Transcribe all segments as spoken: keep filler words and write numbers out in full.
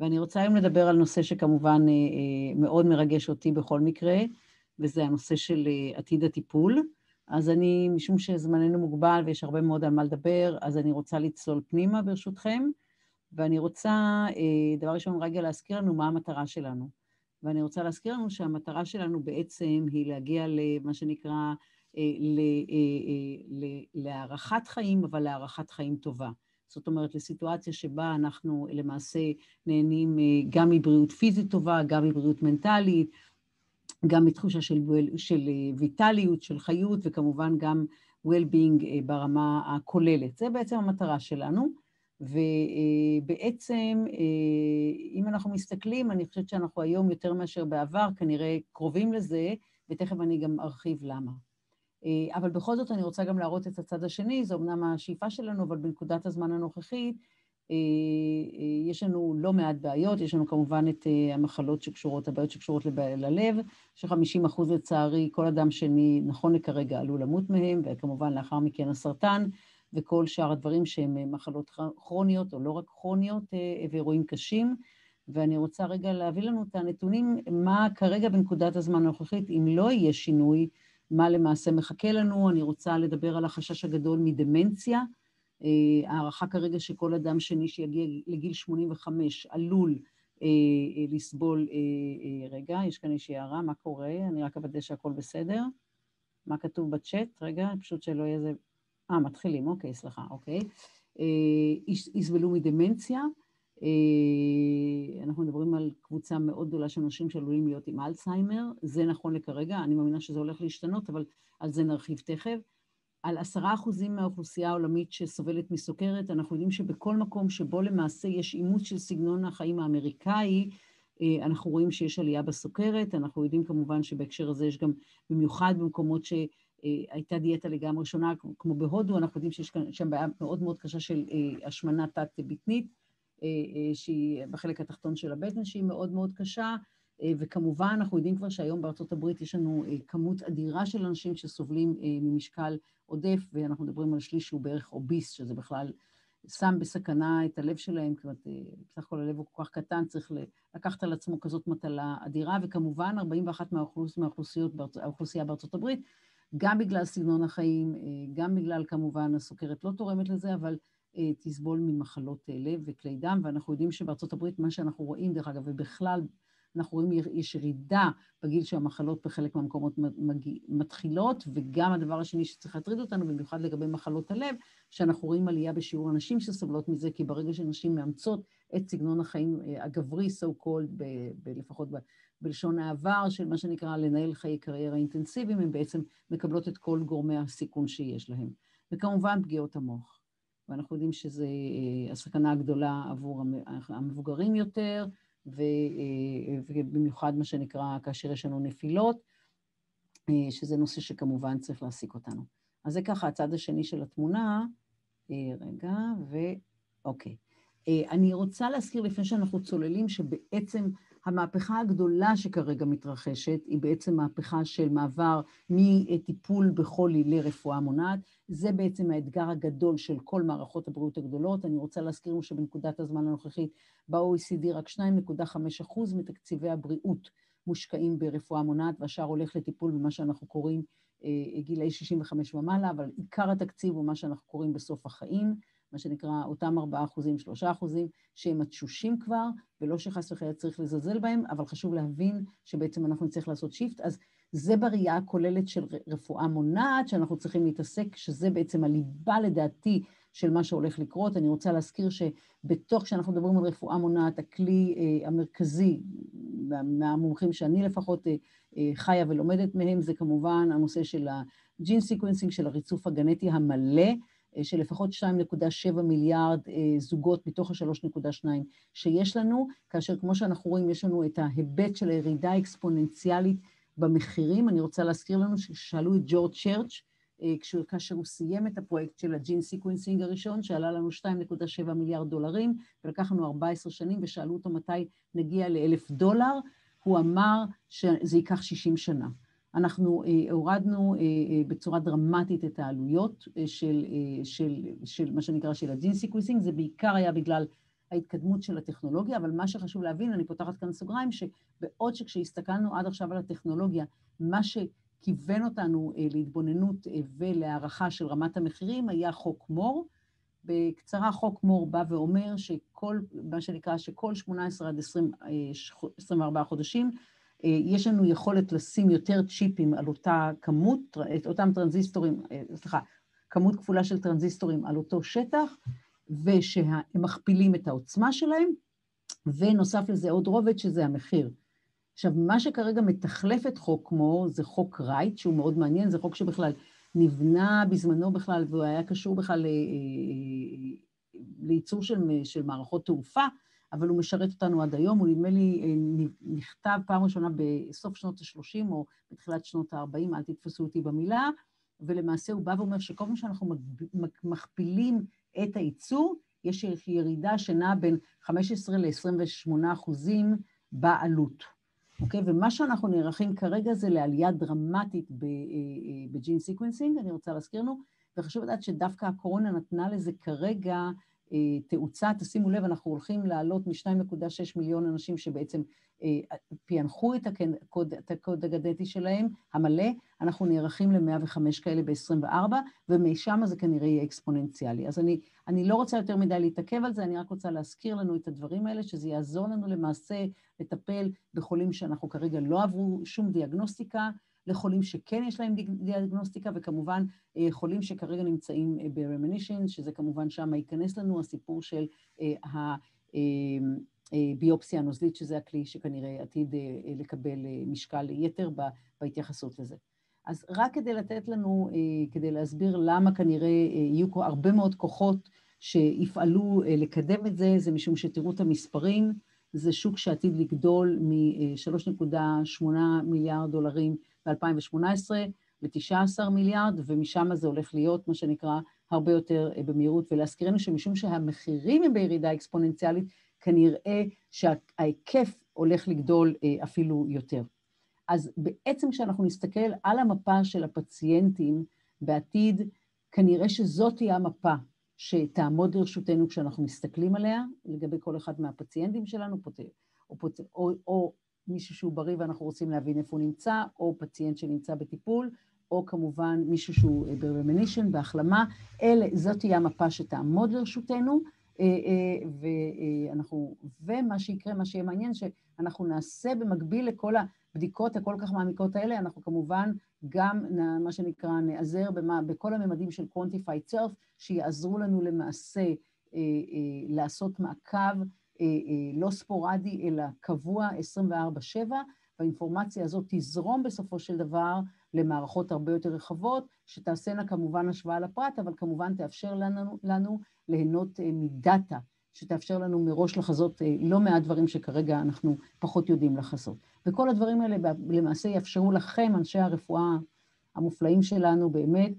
ואני רוצה היום לדבר על נושא שכמובן מאוד מרגש אותי בכל מקרה, וזה הנושא של עתיד הטיפול. אז אני, משום שזמננו מוגבל ויש הרבה מאוד על מה לדבר, אז אני רוצה לצלול פנימה ברשותכם, ואני רוצה, דבר ראשון, רגע להזכיר לנו מה המטרה שלנו. ואני רוצה להזכיר לנו שהמטרה שלנו בעצם היא להגיע למה שנקרא, להערכת חיים, אבל להערכת חיים טובה. זאת אומרת, לסיטואציה שבה אנחנו למעשה נהנים גם מבריאות פיזית טובה, גם מבריאות מנטלית, גם מתחושה של, של ויטליות, של חיות, וכמובן גם well-being ברמה הכוללת. זה בעצם המטרה שלנו, ובעצם אם אנחנו מסתכלים, אני חושבת שאנחנו היום יותר מאשר בעבר, כנראה קרובים לזה, ותכף אני גם ארחיב למה. אבל בכל זאת אני רוצה גם להראות את הצד השני, זו אמנם השאיפה שלנו, אבל בנקודת הזמן הנוכחית, יש לנו לא מעט בעיות, יש לנו כמובן את המחלות שקשורות, הבעיות שקשורות ללב, ש-חמישים אחוז לצערי, כל אדם שני נכון לכרגע עלול למות מהם, וכמובן לאחר מכן הסרטן, וכל שאר הדברים שהם מחלות כרוניות, או לא רק כרוניות, ואירועים קשים, ואני רוצה רגע להביא לנו את הנתונים, מה כרגע בנקודת הזמן הנוכחית, אם לא יהיה שינוי, מה למעשה מחכה לנו, אני רוצה לדבר על החשש הגדול מדמנציה, הערכה כרגע שכל אדם שני שיגיע לגיל שמונים וחמש עלול לסבול, רגע, יש כאן אישי הערה, מה קורה? אני רק אבדל שהכל בסדר, מה כתוב בצ'אט? רגע, פשוט שלא יהיה זה, אה, מתחילים, אוקיי, סליחה, אוקיי, יסבלו מדמנציה, אנחנו מדברים על קבוצה מאוד גדולה של אנשים שעלולים להיות עם אלצהיימר, זה נכון לכרגע, אני מאמינה שזה הולך להשתנות, אבל על זה נרחיב תכף. על עשרה אחוזים מהאוכלוסייה העולמית שסובלת מסוכרת, אנחנו יודעים שבכל מקום שבו למעשה יש אימוץ של סגנון החיים האמריקאי, אנחנו רואים שיש עלייה בסוכרת, אנחנו יודעים כמובן שבהקשר הזה יש גם במיוחד במקומות ש... הייתה דיאטה לגמרי שונה, כמו בהודו, אנחנו יודעים שיש שם בעיה מאוד מאוד קשה של השמנה תת-ביטנית, שהיא בחלק התחתון של הבטן, שהיא מאוד מאוד קשה, וכמובן אנחנו יודעים כבר שהיום בארצות הברית יש לנו כמות אדירה של אנשים שסובלים ממשקל עודף, ואנחנו מדברים על שליש שהוא בערך אוביס, שזה בכלל שם בסכנה את הלב שלהם, כלומר, בסך הכל הלב הוא כל כך קטן, צריך לקחת על עצמו כזאת מטלה אדירה, וכמובן ארבעים ואחת מהאוכלוסייה בארצות הברית, גם בגלל סגנון החיים, גם בגלל כמובן הסוכרת לא תורמת לזה, אבל תסבול ממחלות לב וכלי דם, ואנחנו יודעים שבארצות הברית מה שאנחנו רואים, דרך אגב, ובכלל אנחנו רואים יש ירידה בגיל שהמחלות בחלק מהמקומות מתחילות, וגם הדבר השני שצריך להטריד אותנו, במיוחד לגבי מחלות הלב, שאנחנו רואים עלייה בשיעור הנשים שסובלות מזה, כי ברגע שנשים מאמצות את סגנון החיים הגברי, so called, לפחות בלשון העבר, של מה שנקרא לנהל חיי קריירה אינטנסיביים, הן בעצם מקבלות את כל גורמי הסיכון שיש להם. וכמובן פגיעות המוח. ואנחנו יודעים שזו הסכנה הגדולה עבור המבוגרים יותר, ובמיוחד מה שנקרא כאשר יש לנו נפילות, שזה נושא שכמובן צריך להעסיק אותנו. אז זה ככה הצד השני של התמונה, רגע, ואוקיי. אני רוצה להזכיר לפני שאנחנו צוללים שבעצם המהפכה הגדולה שכרגע מתרחשת היא בעצם מהפכה של מעבר מטיפול בחולי לרפואה מונעת. זה בעצם האתגר הגדול של כל מערכות הבריאות הגדולות. אני רוצה להזכיר שבנקודת הזמן הנוכחית ב-או אי סי די רק שתיים נקודה חמש אחוז מתקציבי הבריאות מושקעים ברפואה מונעת, והשאר הולך לטיפול במה שאנחנו קוראים גילאי שישים וחמש ומעלה, אבל עיקר התקציב הוא מה שאנחנו קוראים בסוף החיים, מה שנקרא אותם ארבעה אחוזים, שלושה אחוזים, שהם התשושים כבר, ולא שחס וחלילה צריך לזלזל בהם, אבל חשוב להבין שבעצם אנחנו נצטרך לעשות שיפט, אז זה בראייה הכוללת של רפואה מונעת, שאנחנו צריכים להתעסק, שזה בעצם הליבה לדעתי של מה שהולך לקרות. אני רוצה להזכיר שבתוך שאנחנו מדברים על רפואה מונעת, הכלי המרכזי, מהמומחים שאני לפחות חיה ולומדת מהם, זה כמובן הנושא של הג'ין סיקוונסינג, של הריצוף הגנטי המלא, שלפחות שתיים נקודה שבע מיליארד זוגות מתוך ה-שלוש נקודה שתיים שיש לנו, כאשר כמו שאנחנו רואים יש לנו את ההיבט של הירידה האקספוננציאלית במחירים. אני רוצה להזכיר לנו ששאלו את ג'ורג' צ'רץ' כאשר הוא סיים את הפרויקט של הג'ין סיקוונסינג הראשון, שעלה לנו שתיים נקודה שבע מיליארד דולרים, ולקח לנו ארבע עשרה שנים, ושאלו אותו מתי נגיע לאלף דולר, הוא אמר שזה ייקח שישים שנה. אנחנו הורדנו בצורה דרמטית את העלויות של, של, של מה שנקרא של הג'ין סיקוונסינג, זה בעיקר היה בגלל ההתקדמות של הטכנולוגיה, אבל מה שחשוב להבין, אני פותחת כאן סוגריים, שבעוד שכשהסתכלנו עד עכשיו על הטכנולוגיה, מה שכיוון אותנו להתבוננות ולהערכה של רמת המחירים היה חוק מור. בקצרה, חוק מור בא ואומר שכל, מה שנקרא, שכל שמונה עשרה עד עשרים וארבעה חודשים, יש לנו יכולת לשים יותר צ'יפים על אותה כמות, אותם טרנזיסטורים, סליחה, כמות כפולה של טרנזיסטורים על אותו שטח, ושהם מכפילים את העוצמה שלהם, ונוסף לזה עוד רובד שזה המחיר. עכשיו, מה שכרגע מתחלף את חוק מור, זה חוק רייט, שהוא מאוד מעניין, זה חוק שבכלל נבנה בזמנו בכלל, והוא היה קשור בכלל לייצור של, של מערכות תעופה, אבל הוא משרת אותנו עד היום, הוא נדמה לי נכתב פעם ראשונה בסוף שנות ה-שלושים, או בתחילת שנות ה-ארבעים, אל תתפסו אותי במילה, ולמעשה הוא בא ואומר שכל פעם שאנחנו מכפילים את הייצור, יש ירידה שנעה בין חמש עשרה עד עשרים ושמונה אחוזים בעלות. אוקיי? ומה שאנחנו נערכים כרגע זה לעלייה דרמטית בג'ין סיקוונסינג, אני רוצה להזכיר לנו, וחשוב לדעת שדווקא הקורונה נתנה לזה כרגע תאוצה, תשימו לב, אנחנו הולכים לעלות מ-שתיים נקודה שש מיליון אנשים שבעצם פיענחו את הקוד הגנטי שלהם, המלא, אנחנו נערכים ל-מאה וחמש כאלה ב-עשרים וארבע, ומשם זה כנראה יהיה אקספוננציאלי. אז אני, אני לא רוצה יותר מדי להתעכב על זה, אני רק רוצה להזכיר לנו את הדברים האלה, שזה יעזור לנו למעשה לטפל בחולים שאנחנו כרגע לא עברו שום דיאגנוסטיקה, לחולים שכן יש להם דיאגנוסטיקה, וכמובן חולים שכרגע נמצאים ברמנישן, שזה כמובן שם ייכנס לנו הסיפור של הביופסיה הנוזלית, שזה הכלי שכנראה עתיד לקבל משקל יתר בהתייחסות לזה. אז רק כדי לתת לנו, כדי להסביר למה כנראה יהיו הרבה מאוד כוחות שיפעלו לקדם את זה, זה משום שתראו את המספרים, זה שוק שעתיד לגדול מ-שלוש נקודה שמונה מיליארד דולרים, ב-אלפיים שמונה עשרה ל-תשעה עשר מיליארד, ומשם זה הולך להיות, מה שנקרא, הרבה יותר במהירות, ולהזכירנו שמשום שהמחירים הם בירידה אקספוננציאלית, כנראה שההיקף הולך לגדול אפילו יותר. אז בעצם כשאנחנו נסתכל על המפה של הפציינטים בעתיד, כנראה שזאת תהיה המפה שתעמוד לרשותנו כשאנחנו מסתכלים עליה, לגבי כל אחד מהפציינטים שלנו, או פוטר, או, או מישהו שהוא בריא ואנחנו רוצים להבין איפה הוא נמצא, או פציינט שנמצא בטיפול, או כמובן מישהו שהוא ברמנישן, בהחלמה. אלה, זאת תהיה המפה שתעמוד לרשותנו, ואנחנו, ומה שיקרה, מה שיהיה מעניין, שאנחנו נעשה במקביל לכל הבדיקות הכל כך מעמיקות האלה, אנחנו כמובן גם, מה שנקרא, נעזר במה, בכל הממדים של Quantified Self, שיעזרו לנו למעשה לעשות מעקב, לא ספורדי, אלא קבוע עשרים וארבע שבע, והאינפורמציה הזאת תזרום בסופו של דבר למערכות הרבה יותר רחבות, שתעשינה כמובן השוואה לפרט, אבל כמובן תאפשר לנו, לנו ליהנות מדאטה, שתאפשר לנו מראש לחזות לא מעט דברים שכרגע אנחנו פחות יודעים לחזות. וכל הדברים האלה למעשה יאפשרו לכם, אנשי הרפואה המופלאים שלנו באמת,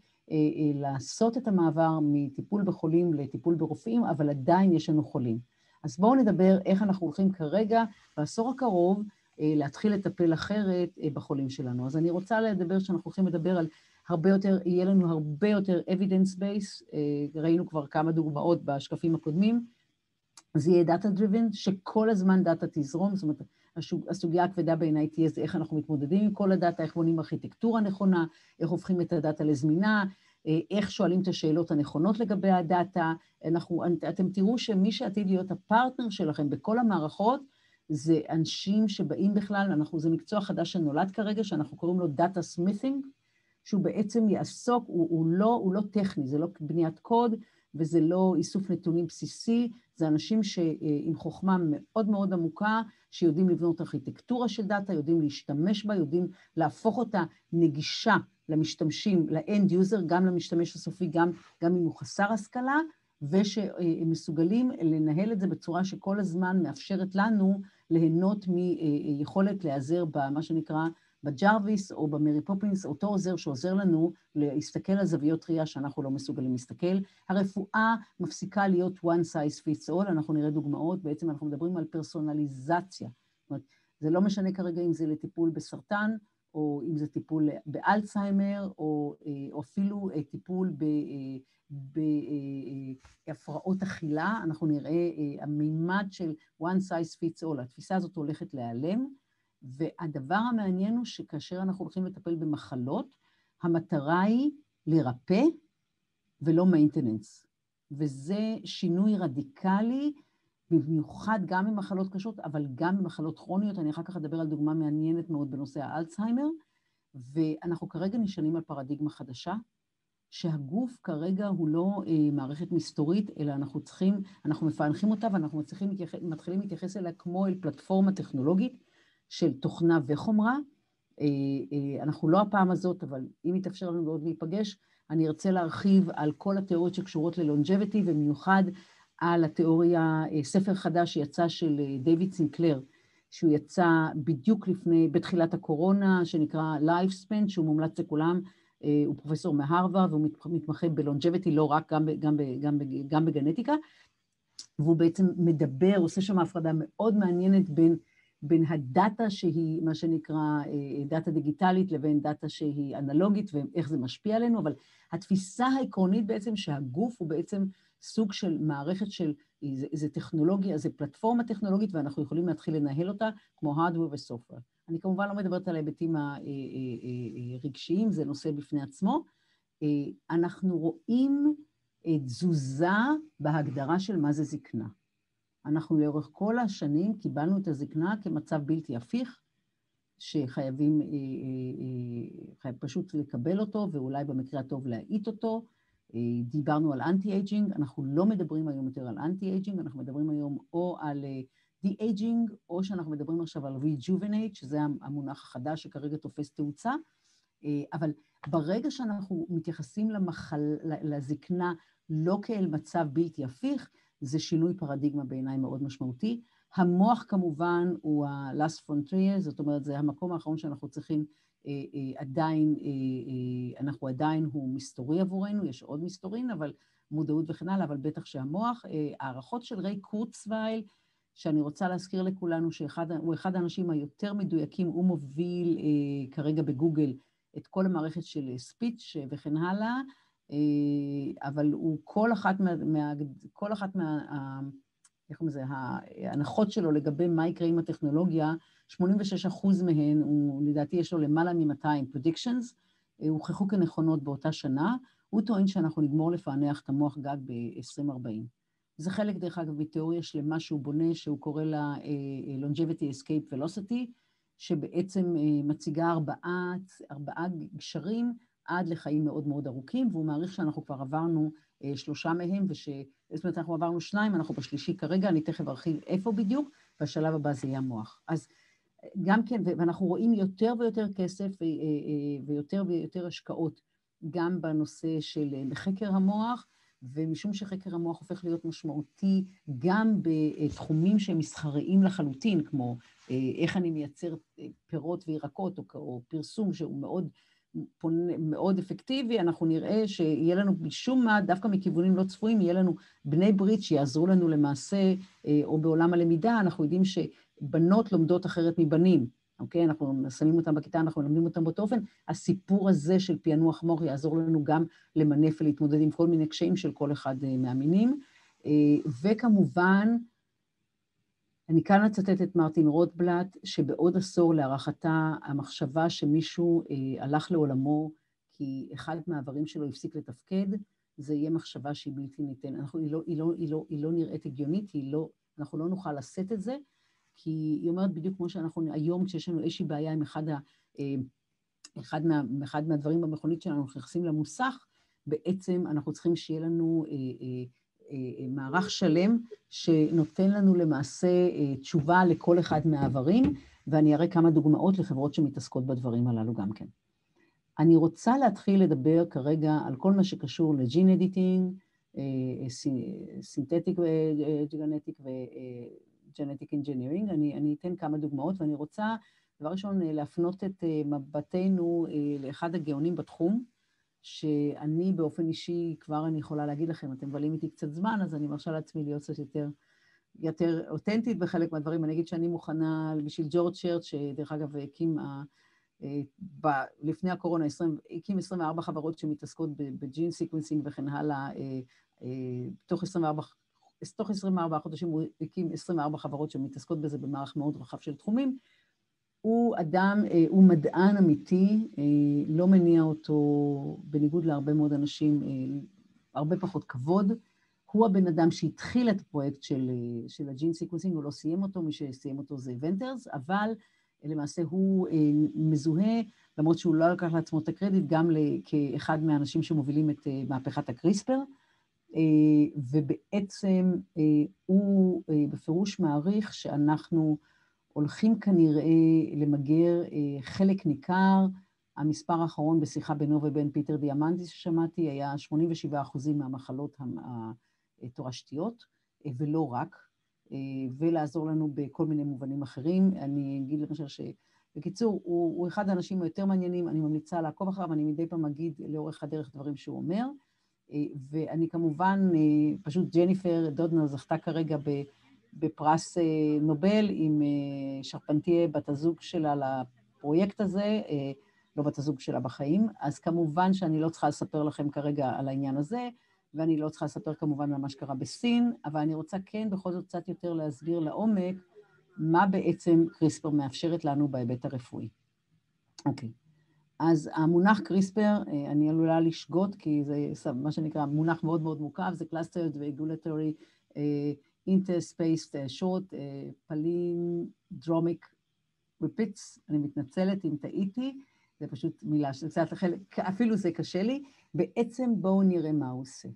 לעשות את המעבר מטיפול בחולים לטיפול ברופאים, אבל עדיין יש לנו חולים. אז בואו נדבר איך אנחנו הולכים כרגע, בעשור הקרוב, להתחיל לטפל אחרת בחולים שלנו. אז אני רוצה לדבר שאנחנו הולכים לדבר על הרבה יותר, יהיה לנו הרבה יותר evidence base, ראינו כבר כמה דוגמאות בשקפים הקודמים, זה יהיה data driven, שכל הזמן דאטה תזרום, זאת אומרת, הסוגיה הכבדה בעיניי תהיה זה איך אנחנו מתמודדים עם כל הדאטה, איך בונים ארכיטקטורה נכונה, איך הופכים את הדאטה לזמינה, איך שואלים את השאלות הנכונות לגבי הדאטה, אנחנו, אתם תראו שמי שעתיד להיות הפרטנר שלכם בכל המערכות, זה אנשים שבאים בכלל, אנחנו, זה מקצוע חדש שנולד כרגע, שאנחנו קוראים לו דאטה סמית'ינג, שהוא בעצם יעסוק, הוא, הוא לא, הוא לא טכני, זה לא בניית קוד, וזה לא איסוף נתונים בסיסי, זה אנשים שעם חוכמה מאוד מאוד עמוקה, שיודעים לבנות ארכיטקטורה של דאטה, יודעים להשתמש בה, יודעים להפוך אותה נגישה למשתמשים, לאנד יוזר, גם למשתמש הסופי, גם, גם אם הוא חסר השכלה, ושהם מסוגלים לנהל את זה בצורה שכל הזמן מאפשרת לנו ליהנות מיכולת להיעזר במה שנקרא בג'רוויס או במרי פופינס, אותו עוזר שעוזר לנו להסתכל על זוויות ראייה שאנחנו לא מסוגלים להסתכל. הרפואה מפסיקה להיות one size fits all, אנחנו נראה דוגמאות, בעצם אנחנו מדברים על פרסונליזציה. זאת אומרת, זה לא משנה כרגע אם זה לטיפול בסרטן, או אם זה טיפול באלצהיימר, או אפילו טיפול בהפרעות אכילה, אנחנו נראה המימד של one size fits all, התפיסה הזאת הולכת להיעלם, והדבר המעניין הוא שכאשר אנחנו הולכים לטפל במחלות, המטרה היא לרפא ולא maintenance, וזה שינוי רדיקלי, במיוחד גם במחלות קשות, אבל גם במחלות כרוניות. אני אחר כך אדבר על דוגמה מעניינת מאוד בנושא האלצהיימר, ואנחנו כרגע נשענים על פרדיגמה חדשה, שהגוף כרגע הוא לא אה, מערכת מסתורית, אלא אנחנו צריכים, אנחנו מפענחים אותה, ואנחנו מצליחים, מתחילים להתייחס אליה כמו אל פלטפורמה טכנולוגית של תוכנה וחומרה. אה, אה, אנחנו לא הפעם הזאת, אבל אם יתאפשר לנו מאוד להיפגש, אני ארצה להרחיב על כל התיאוריות שקשורות ללונג'ביטי, ומיוחד על התיאוריה, ספר חדש שיצא של דיוויד סינקלר, שהוא יצא בדיוק לפני, בתחילת הקורונה, שנקרא לייפספן, שהוא מומלץ לכולם, הוא פרופסור מהרווארד, והוא מתמחה בלונג'ביטי, לא רק, גם, גם, גם, גם בגנטיקה, והוא בעצם מדבר, עושה שם הפרדה מאוד מעניינת בין, בין הדאטה שהיא, מה שנקרא, דאטה דיגיטלית, לבין דאטה שהיא אנלוגית, ואיך זה משפיע עלינו, אבל התפיסה העקרונית בעצם, שהגוף הוא בעצם סוג של מערכת של, זה, זה טכנולוגיה, זה פלטפורמה טכנולוגית, ואנחנו יכולים להתחיל לנהל אותה, כמו hardware ו-software. אני כמובן לא מדברת על ההיבטים הרגשיים, זה נושא בפני עצמו. אנחנו רואים תזוזה בהגדרה של מה זה זקנה. אנחנו לאורך כל השנים קיבלנו את הזקנה כמצב בלתי הפיך, שחייבים חייב פשוט לקבל אותו, ואולי במקרה הטוב להעיט אותו. דיברנו על אנטי-אייג'ינג, אנחנו לא מדברים היום יותר על אנטי-אייג'ינג, אנחנו מדברים היום או על די-אייג'ינג, או שאנחנו מדברים עכשיו על ריג'ובנייט, שזה המונח החדש שכרגע תופס תאוצה, אבל ברגע שאנחנו מתייחסים למחל, לזקנה לא כאל מצב בלתי הפיך, זה שינוי פרדיגמה בעיניי מאוד משמעותי. המוח כמובן הוא ה-last frontier, זאת אומרת, זה המקום האחרון שאנחנו צריכים, עדיין, אנחנו עדיין, הוא מסתורי עבורנו, יש עוד מסתורין, אבל מודעות וכן הלאה, אבל בטח שהמוח, הערכות של ריי קורצווייל, שאני רוצה להזכיר לכולנו, שהוא אחד האנשים היותר מדויקים, הוא מוביל כרגע בגוגל את כל המערכת של ספיץ' וכן הלאה, אבל הוא כל אחת מה, כל אחת מה, איך זה, ההנחות שלו לגבי מה יקרה עם הטכנולוגיה, שמונים ושש אחוז מהן, הוא, לדעתי יש לו למעלה מ-מאתיים predictions, הוכחו כנכונות באותה שנה, הוא טוען שאנחנו נגמור לפענח את המוח גג ב-עשרים ארבעים. זה חלק דרך אגב בתיאוריה שלמה שהוא בונה, שהוא קורא לה longevity escape velocity, שבעצם מציגה ארבעה, ארבעה גשרים עד לחיים מאוד מאוד ארוכים, והוא מעריך שאנחנו כבר עברנו שלושה מהם, וש... זאת אומרת, אנחנו עברנו שניים, אנחנו בשלישי כרגע, אני תכף ארחיב איפה בדיוק, בשלב הבא זה יהיה המוח. אז גם כן, ואנחנו רואים יותר ויותר כסף ויותר ויותר השקעות, גם בנושא של חקר המוח, ומשום שחקר המוח הופך להיות משמעותי גם בתחומים שהם מסחריים לחלוטין, כמו איך אני מייצר פירות וירקות, או פרסום שהוא מאוד, מאוד אפקטיבי, אנחנו נראה שיהיה לנו בשום מה, דווקא מכיוונים לא צפויים, יהיה לנו בני ברית שיעזרו לנו למעשה, או בעולם הלמידה, אנחנו יודעים ש... בנות לומדות אחרת מבנים, אוקיי? אנחנו שמים אותם בכיתה, אנחנו לומדים אותם באותו אופן. הסיפור הזה של פיענוח מוח יעזור לנו גם למנף ולהתמודד עם כל מיני קשיים של כל אחד מהמינים. וכמובן, אני כאן אצטט את מרטין רוטבלט, שבעוד עשור להערכתה המחשבה שמישהו הלך לעולמו, כי אחד מהעברים שלו הפסיק לתפקד, זה יהיה מחשבה שהיא בלתי ניתן. אנחנו, היא לא, היא לא, היא לא, היא לא נראית הגיונית, היא לא, אנחנו לא נוכל לשאת את זה, כי היא אומרת בדיוק כמו שאנחנו היום, כשיש לנו איזושהי בעיה עם אחד, ה, אחד, מה, אחד מהדברים במכונית שלנו, אנחנו נכנסים למוסך, בעצם אנחנו צריכים שיהיה לנו אה, אה, אה, מערך שלם, שנותן לנו למעשה אה, תשובה לכל אחד מהעברים, ואני אראה כמה דוגמאות לחברות שמתעסקות בדברים הללו גם כן. אני רוצה להתחיל לדבר כרגע על כל מה שקשור לג'ין אדיטינג, אה, סינתטיק וג'נטיק ו... genetic engineering. אני, אני אתן כמה דוגמאות, ואני רוצה, דבר ראשון, להפנות את מבטנו לאחד הגאונים בתחום, שאני באופן אישי, כבר אני יכולה להגיד לכם, אתם מבלים איתי קצת זמן, אז אני מרשה לעצמי להיות קצת יותר, יותר אותנטית בחלק מהדברים. אני אגיד שאני מוכנה בשביל ג'ורג' צ'רץ', שדרך אגב הקים לפני הקורונה הקים עשרים וארבע חברות שמתעסקות בג'ין סיקוונסינג וכן הלאה, תוך עשרים וארבעה חודשים הוא הקים עשרים וארבע חברות שמתעסקות בזה במערך מאוד רחב של תחומים. הוא אדם, הוא מדען אמיתי, לא מניע אותו, בניגוד להרבה מאוד אנשים, הרבה פחות כבוד. הוא הבן אדם שהתחיל את הפרויקט של, של הג'ין סיקוונסינג, הוא לא סיים אותו, מי שסיים אותו זה ונטרס, אבל למעשה הוא מזוהה, למרות שהוא לא לקח לעצמו את הקרדיט, גם כאחד מהאנשים שמובילים את מהפכת הקריספר, ובעצם הוא בפירוש מעריך שאנחנו הולכים כנראה למגר חלק ניכר. המספר האחרון בשיחה בינו ובין פיטר דיאמנדיס ששמעתי היה שמונים ושבעה אחוז מהמחלות התורשתיות, ולא רק, ולעזור לנו בכל מיני מובנים אחרים. אני אגיד למשל שבקיצור, הוא, הוא אחד האנשים היותר מעניינים, אני ממליצה לעקוב אחריו, אני מדי פעם אגיד לאורך הדרך דברים שהוא אומר, ואני כמובן, פשוט ג'ניפר דודנה זכתה כרגע בפרס נובל עם שרפנטיה, בת הזוג שלה לפרויקט הזה, לא בת הזוג שלה בחיים, אז כמובן שאני לא צריכה לספר לכם כרגע על העניין הזה, ואני לא צריכה לספר כמובן על מה שקרה בסין, אבל אני רוצה כן בכל זאת קצת יותר להסביר לעומק מה בעצם קריספר מאפשרת לנו בהיבט הרפואי. אוקיי. אז המונח קריספר, אני עלולה לשגות, כי זה מה שנקרא מונח מאוד מאוד מורכב, זה Clustered Regulatory Interspaced Short Palindromic Repeats, אני מתנצלת אם טעיתי, זה פשוט מילה שקצת לחלק, אפילו זה קשה לי. בעצם בואו נראה מה הוא עושה.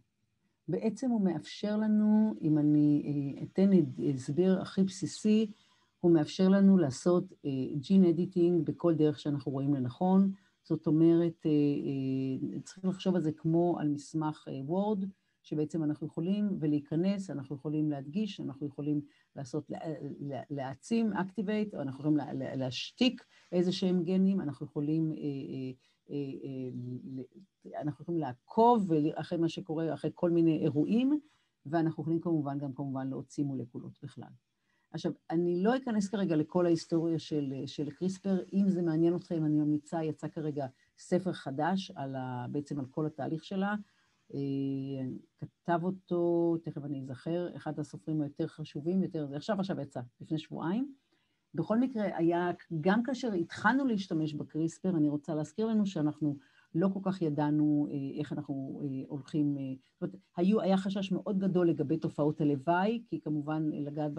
בעצם הוא מאפשר לנו, אם אני אתן הסבר הכי בסיסי, הוא מאפשר לנו לעשות ג'ין אדיטינג בכל דרך שאנחנו רואים לנכון. זאת אומרת, צריכים לחשוב על זה כמו על מסמך וורד, שבעצם אנחנו יכולים ולהיכנס, אנחנו יכולים להדגיש, אנחנו יכולים לעשות, להעצים, activate, אנחנו יכולים להשתיק איזה שהם גנים, אנחנו יכולים, אנחנו יכולים לעקוב אחרי מה שקורה, אחרי כל מיני אירועים, ואנחנו יכולים כמובן גם כמובן להוציא מולקולות בכלל. עכשיו, אני לא אכנס כרגע לכל ההיסטוריה של, של קריספר, אם זה מעניין אתכם, אני ממליצה, יצא כרגע ספר חדש על ה, בעצם על כל התהליך שלה, כתב אותו, תכף אני אזכר, אחד הסופרים היותר חשובים, יותר זה עכשיו, עכשיו יצא, לפני שבועיים. בכל מקרה, היה, גם כאשר התחלנו להשתמש בקריספר, אני רוצה להזכיר לנו שאנחנו לא כל כך ידענו איך אנחנו הולכים, זאת אומרת, היו, היה חשש מאוד גדול לגבי תופעות הלוואי, כי כמובן לגעת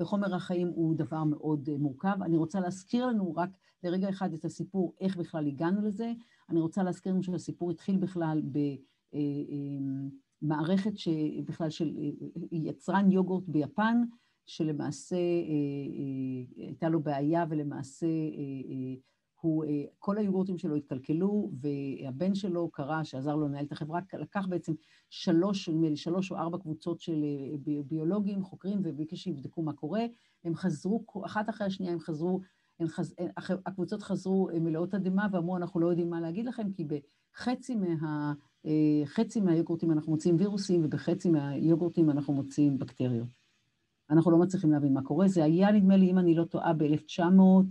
בחומר החיים הוא דבר מאוד מורכב. אני רוצה להזכיר לנו רק לרגע אחד את הסיפור, איך בכלל הגענו לזה. אני רוצה להזכיר לנו שהסיפור התחיל בכלל במערכת שבכלל של יצרן יוגורט ביפן, שלמעשה הייתה לו בעיה ולמעשה הוא, כל היוגורטים שלו התקלקלו, והבן שלו קרא, שעזר לו לנהל את החברה, לקח בעצם שלוש, שלוש או ארבע קבוצות של ביולוגים, חוקרים, וביקש שיבדקו מה קורה. הם חזרו, אחת אחרי השנייה הם חזרו, הם חז... הקבוצות חזרו מלאות אדמה ואמרו, אנחנו לא יודעים מה להגיד לכם, כי בחצי מה... חצי מהיוגורטים אנחנו מוצאים וירוסים, ובחצי מהיוגורטים אנחנו מוצאים בקטריות. אנחנו לא מצליחים להבין מה קורה. זה היה, נדמה לי, אם אני לא טועה, ב-אלף תשע מאות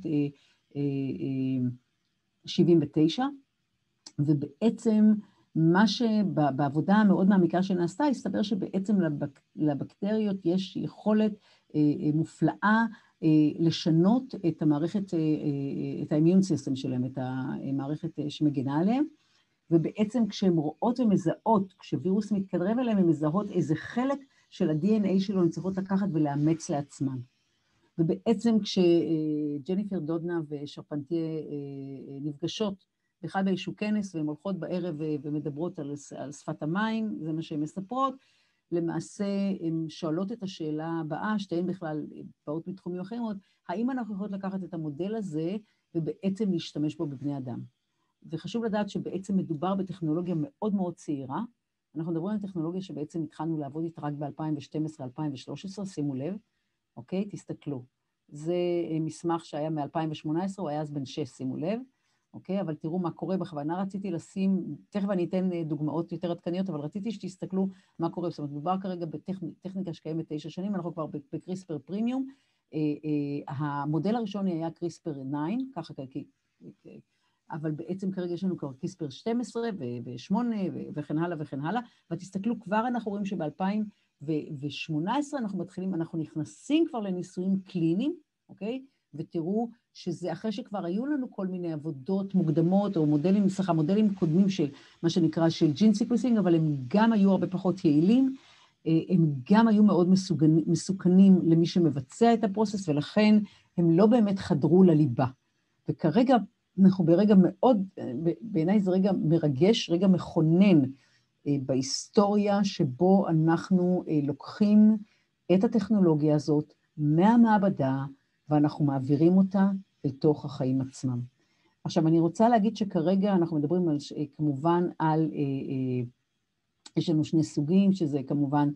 שבעים ותשע, ובעצם מה שבעבודה המאוד מעמיקה שנעשתה, הסתבר שבעצם לבק... לבקטריות יש יכולת מופלאה, לשנות את המערכת, את האימיון סיסטם שלהם, את המערכת שמגנה עליהם, ובעצם כשהן רואות ומזהות, כשווירוס מתקרב אליהם, הן מזהות איזה חלק של ה-די אן איי שלו, הן צריכות לקחת ולאמץ לעצמן. ובעצם כשג'ניפר דודנה ושרפנטיה נפגשות, בכלל באיזשהו כנס, והן הולכות בערב ומדברות על שפת המים, זה מה שהן מספרות, למעשה הן שואלות את השאלה הבאה, שתיהן בכלל באות מתחומים אחרים, האם אנחנו יכולות לקחת את המודל הזה ובעצם להשתמש בו בבני אדם? וחשוב לדעת שבעצם מדובר בטכנולוגיה מאוד מאוד צעירה, אנחנו מדברים על טכנולוגיה שבעצם התחלנו לעבוד איתה רק ב-אלפיים ושתים עשרה אלפיים ושלוש עשרה, שימו לב, אוקיי, תסתכלו. זה מסמך שהיה מ-אלפיים ושמונה עשרה, הוא היה אז בן שש, שימו לב, אוקיי, אבל תראו מה קורה בכוונה, רציתי לשים, תכף אני אתן דוגמאות יותר עדכניות, אבל רציתי שתסתכלו מה קורה, זאת אומרת, מדובר כרגע בטכניקה שקיימת תשע שנים, אנחנו כבר בקריספר פרימיום, המודל הראשון היה קריספר תשע, ככה אבל בעצם כרגע יש לנו כבר קיספר שתים עשרה ו-שמונה וכן הלאה וכן הלאה, ותסתכלו כבר אנחנו רואים שב-אלפיים ושמונה עשרה אנחנו מתחילים, אנחנו נכנסים כבר לניסויים קליניים, אוקיי? ותראו שזה אחרי שכבר היו לנו כל מיני עבודות מוקדמות, או מודלים, סליחה, מודלים קודמים של מה שנקרא של ג'ין סיקוונסינג, אבל הם גם היו הרבה פחות יעילים, הם גם היו מאוד מסוכנים למי שמבצע את הפרוסס, ולכן הם לא באמת חדרו לליבה. וכרגע אנחנו ברגע מאוד, בעיניי זה רגע מרגש, רגע מכונן בהיסטוריה, שבו אנחנו לוקחים את הטכנולוגיה הזאת מהמעבדה, ואנחנו מעבירים אותה לתוך החיים עצמם. עכשיו, אני רוצה להגיד שכרגע אנחנו מדברים על, כמובן על, יש לנו שני סוגים, שזה כמובן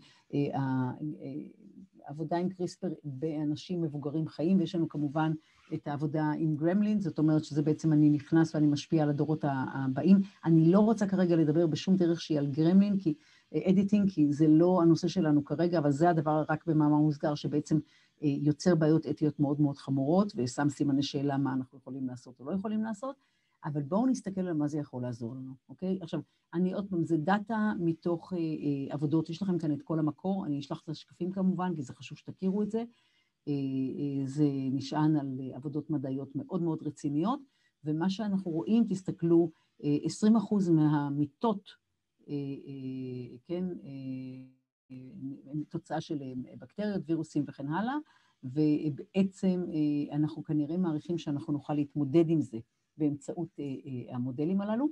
העבודה עם קריספר באנשים מבוגרים חיים, ויש לנו כמובן את העבודה עם גרמלין, זאת אומרת שזה בעצם אני נכנס ואני משפיע על הדורות הבאים. אני לא רוצה כרגע לדבר בשום דרך שהיא על גרמלין, כי אדיטינג, כי זה לא הנושא שלנו כרגע, אבל זה הדבר רק במאמר מוסגר, שבעצם יוצר בעיות אתיות מאוד מאוד חמורות, ושם סימני שאלה מה אנחנו יכולים לעשות או לא יכולים לעשות, אבל בואו נסתכל על מה זה יכול לעזור לנו, אוקיי? עכשיו, אני עוד פעם, זה דאטה מתוך אה, אה, עבודות, יש לכם כאן את כל המקור, אני אשלח את השקפים כמובן, כי זה חשוב שתכירו את זה, אה, אה, זה נשען על עבודות מדעיות מאוד מאוד רציניות, ומה שאנחנו רואים, תסתכלו, אה, עשרים אחוז מהמיטות, אה, אה, כן, אה, תוצאה של בקטריות, וירוסים וכן הלאה, ובעצם אנחנו כנראה מעריכים שאנחנו נוכל להתמודד עם זה באמצעות המודלים הללו.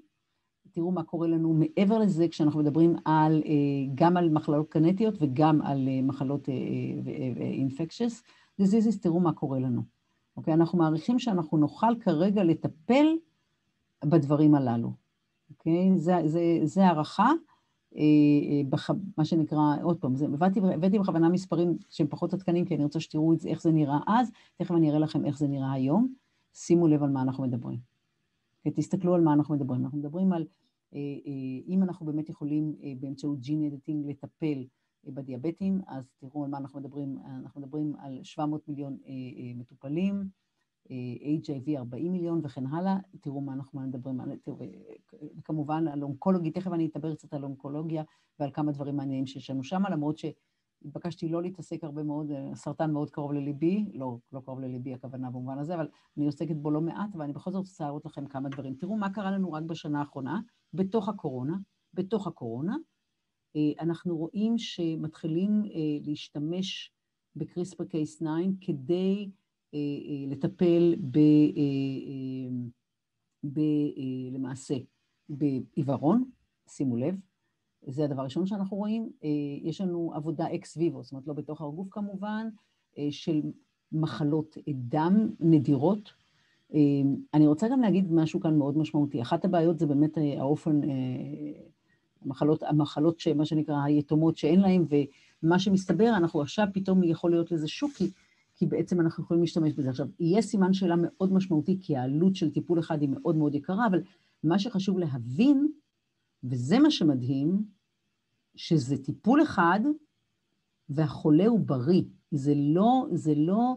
תראו מה קורה לנו מעבר לזה, כשאנחנו מדברים על, גם על מחלות קנטיות וגם על מחלות infectious diseases, תראו מה קורה לנו. אוקיי? אנחנו מעריכים שאנחנו נוכל כרגע לטפל בדברים הללו. אוקיי? זה, זה, זה הערכה. מה שנקרא, עוד פעם, הבאתי בכוונה מספרים שהם פחות עדכנים, כי אני רוצה שתראו איך זה נראה אז, תכף אני אראה לכם איך זה נראה היום, שימו לב על מה אנחנו מדברים. תסתכלו על מה אנחנו מדברים. אנחנו מדברים על, אם אנחנו באמת יכולים באמצעות ג'ין אדיטינג לטפל בדיאבטים, אז תראו על מה אנחנו מדברים, אנחנו מדברים על שבע מאות מיליון מטופלים, אייץ' איי וי ארבעים מיליון וכן הלאה, תראו מה אנחנו מדברים, כמובן על אונקולוגיה, תכף אני אתאבר קצת על אונקולוגיה ועל כמה דברים מעניינים שיש לנו שם, למרות שהתבקשתי לא להתעסק הרבה מאוד, סרטן מאוד קרוב לליבי, לא, לא קרוב לליבי הכוונה במובן הזה, אבל אני עוסקת בו לא מעט, ואני בכל זאת רוצה להראות לכם כמה דברים. תראו מה קרה לנו רק בשנה האחרונה, בתוך הקורונה, בתוך הקורונה, אנחנו רואים שמתחילים להשתמש בקריספר קייס תשע כדי לטפל ב, ב, למעשה בעיוורון, שימו לב, זה הדבר הראשון שאנחנו רואים, יש לנו עבודה אקס ויבו, זאת אומרת לא בתוך הגוף כמובן, של מחלות דם נדירות. אני רוצה גם להגיד משהו כאן מאוד משמעותי, אחת הבעיות זה באמת האופן, המחלות, המחלות שמה שנקרא היתומות שאין להן, ומה שמסתבר, אנחנו עכשיו פתאום יכול להיות לזה שוקי, כי בעצם אנחנו יכולים להשתמש בזה. עכשיו, יהיה סימן שאלה מאוד משמעותי, כי העלות של טיפול אחד היא מאוד מאוד יקרה, אבל מה שחשוב להבין, וזה מה שמדהים, שזה טיפול אחד, והחולה הוא בריא. זה לא, זה לא,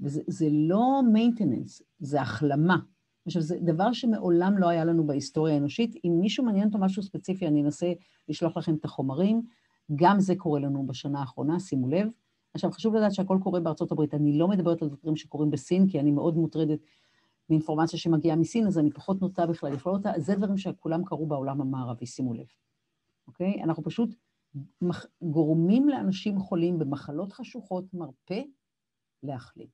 זה, זה לא maintenance, זה החלמה. עכשיו, זה דבר שמעולם לא היה לנו בהיסטוריה האנושית. אם מישהו מעניין אותו משהו ספציפי, אני אנסה לשלוח לכם את החומרים. גם זה קורה לנו בשנה האחרונה, שימו לב. עכשיו, חשוב לדעת שהכל קורה בארצות הברית. אני לא מדברת על דברים שקורים בסין, כי אני מאוד מוטרדת מאינפורמציה שמגיעה מסין, אז אני פחות נוטה בכלל לפעול אותה. זה דברים שכולם קרו בעולם המערבי, שימו לב. אוקיי? אנחנו פשוט גורמים לאנשים חולים במחלות חשוכות מרפא להחלים.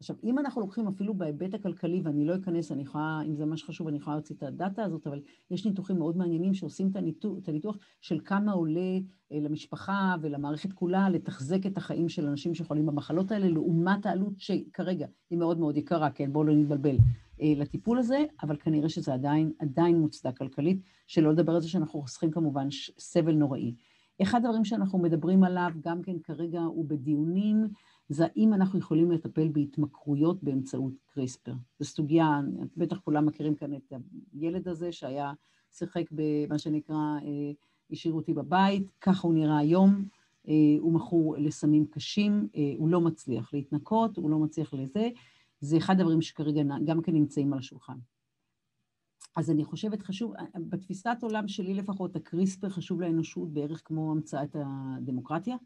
עכשיו, אם אנחנו לוקחים אפילו בהיבט הכלכלי, ואני לא אכנס, אני יכולה, אם זה ממש חשוב, אני יכולה להוציא את הדאטה הזאת, אבל יש ניתוחים מאוד מעניינים שעושים את הניתוח, את הניתוח של כמה עולה למשפחה ולמערכת כולה, לתחזק את החיים של אנשים שחולים במחלות האלה, לעומת העלות שכרגע היא מאוד מאוד יקרה, כן, בואו לא נתבלבל לטיפול הזה, אבל כנראה שזה עדיין, עדיין מוצדק כלכלית, שלא לדבר על זה שאנחנו חוסכים כמובן סבל נוראי. אחד הדברים שאנחנו מדברים עליו, גם כן כרגע הוא בדיונים, זה האם אנחנו יכולים לטפל בהתמכרויות באמצעות קריספר. זו סוגיה, בטח כולם מכירים כאן את הילד הזה שהיה שיחק במה שנקרא, השאירו אותי בבית, ככה הוא נראה היום, הוא מכור לסמים קשים, הוא לא מצליח להתנקות, הוא לא מצליח לזה, זה אחד הדברים שכרגע גם כן נמצאים על השולחן. אז אני חושבת חשוב, בתפיסת עולם שלי לפחות, הקריספר חשוב לאנושות בערך כמו המצאת הדמוקרטיה,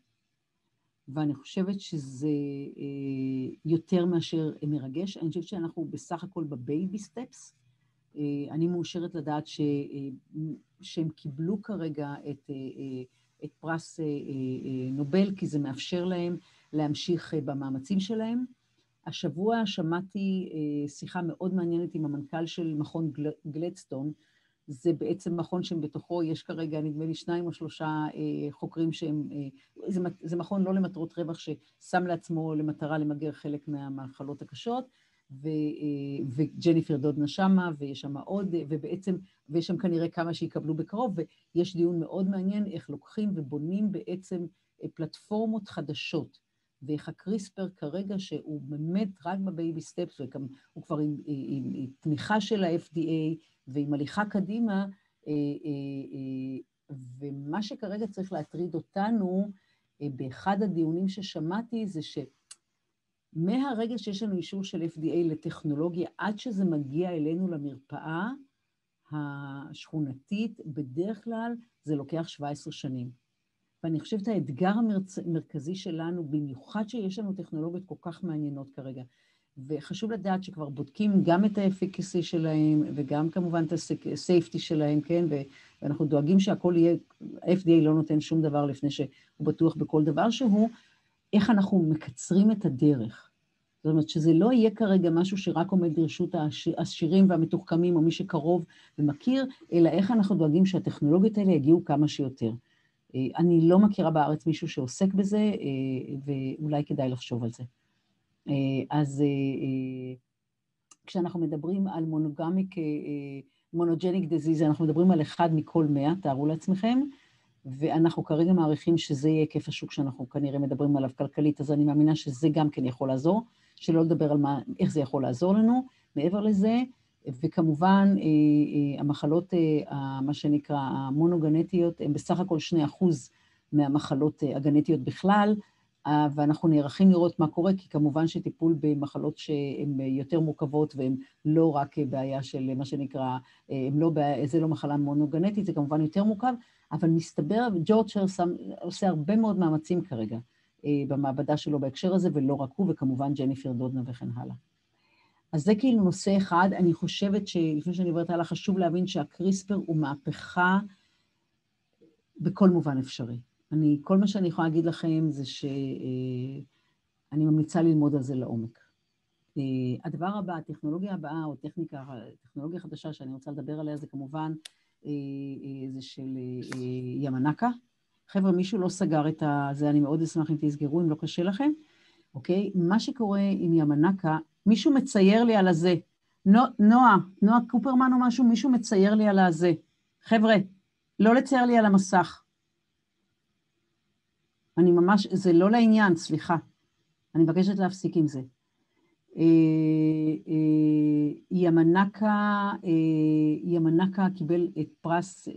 ואני חושבת שזה יותר מאשר מרגש. אני חושבת שאנחנו בסך הכל בבייבי סטפס. אני מאושרת לדעת ש... שהם קיבלו כרגע את, את פרס נובל, כי זה מאפשר להם להמשיך במאמצים שלהם. השבוע שמעתי שיחה מאוד מעניינת עם המנכ"ל של מכון גלדסטון. זה בעצם מכון שבתוכו יש כרגע, נדמה לי, שניים או שלושה חוקרים שהם, זה, זה מכון לא למטרות רווח ששם לעצמו למטרה למגר חלק מהמחלות הקשות, ו, וג'ניפר דודנה שמה, ויש שם עוד, ובעצם, ויש שם כנראה כמה שיקבלו בקרוב, ויש דיון מאוד מעניין איך לוקחים ובונים בעצם פלטפורמות חדשות, ואיך הקריספר כרגע, שהוא באמת רק בבייבי סטפס, הוא כבר עם, עם, עם, עם תמיכה של ה-אף די איי ועם הליכה קדימה, אה, אה, אה, ומה שכרגע צריך להטריד אותנו, אה, באחד הדיונים ששמעתי, זה שמהרגע שיש לנו אישור של אף די איי לטכנולוגיה, עד שזה מגיע אלינו למרפאה השכונתית, בדרך כלל זה לוקח שבע עשרה שנים. ואני חושבת האתגר המרכזי שלנו, במיוחד שיש לנו טכנולוגיות כל כך מעניינות כרגע, וחשוב לדעת שכבר בודקים גם את האפקסי שלהם, וגם כמובן את הסייפטי שלהם, כן? ואנחנו דואגים שהכל יהיה, ה-אף די איי לא נותן שום דבר לפני שהוא בטוח בכל דבר שהוא, איך אנחנו מקצרים את הדרך. זאת אומרת שזה לא יהיה כרגע משהו שרק עומד לרשות העשירים והמתוחכמים, או מי שקרוב ומכיר, אלא איך אנחנו דואגים שהטכנולוגיות האלה יגיעו כמה שיותר. אני לא מכירה בארץ מישהו שעוסק בזה, ואולי כדאי לחשוב על זה. אז כשאנחנו מדברים על מונוגמיק, מונוג'ניק דזיז, אנחנו מדברים על אחד מכל מאה, תארו לעצמכם, ואנחנו כרגע מעריכים שזה יהיה היקף השוק שאנחנו כנראה מדברים עליו כלכלית, אז אני מאמינה שזה גם כן יכול לעזור, שלא לדבר על מה, איך זה יכול לעזור לנו, מעבר לזה, וכמובן, המחלות, מה שנקרא, המונוגנטיות, הן בסך הכל שני אחוז מהמחלות הגנטיות בכלל, ואנחנו נערכים לראות מה קורה, כי כמובן שטיפול במחלות שהן יותר מורכבות, והן לא רק בעיה של מה שנקרא, לא בעיה, זה לא מחלה מונוגנטית, זה כמובן יותר מורכב, אבל מסתבר, ג'ורג' צ'רץ' עושה הרבה מאוד מאמצים כרגע במעבדה שלו בהקשר הזה, ולא רק הוא, וכמובן ג'ניפר דודנה וכן הלאה. אז זה כאילו נושא אחד. אני חושבת שלפני שאני עוברת הלאה, חשוב להבין שהקריספר הוא מהפכה בכל מובן אפשרי. אני, כל מה שאני יכולה להגיד לכם זה שאני ממליצה ללמוד על זה לעומק. הדבר הבא, הטכנולוגיה הבאה, או טכניקה, הטכנולוגיה חדשה שאני רוצה לדבר עליה, זה כמובן, זה של ימנקה. חבר'ה, מישהו לא סגר את זה, אני מאוד אשמח אם תסגרו, אם לא קשה לכם. אוקיי? מה שקורה עם ימנקה, מישהו מצייר לי על הזה. נועה, נועה קופרמן או משהו, מישהו מצייר לי על הזה. חבר'ה, לא לצייר לי על המסך. אני ממש, זה לא לעניין, סליחה. אני מבקשת להפסיק עם זה. ימנקה, ימנקה קיבל את פרס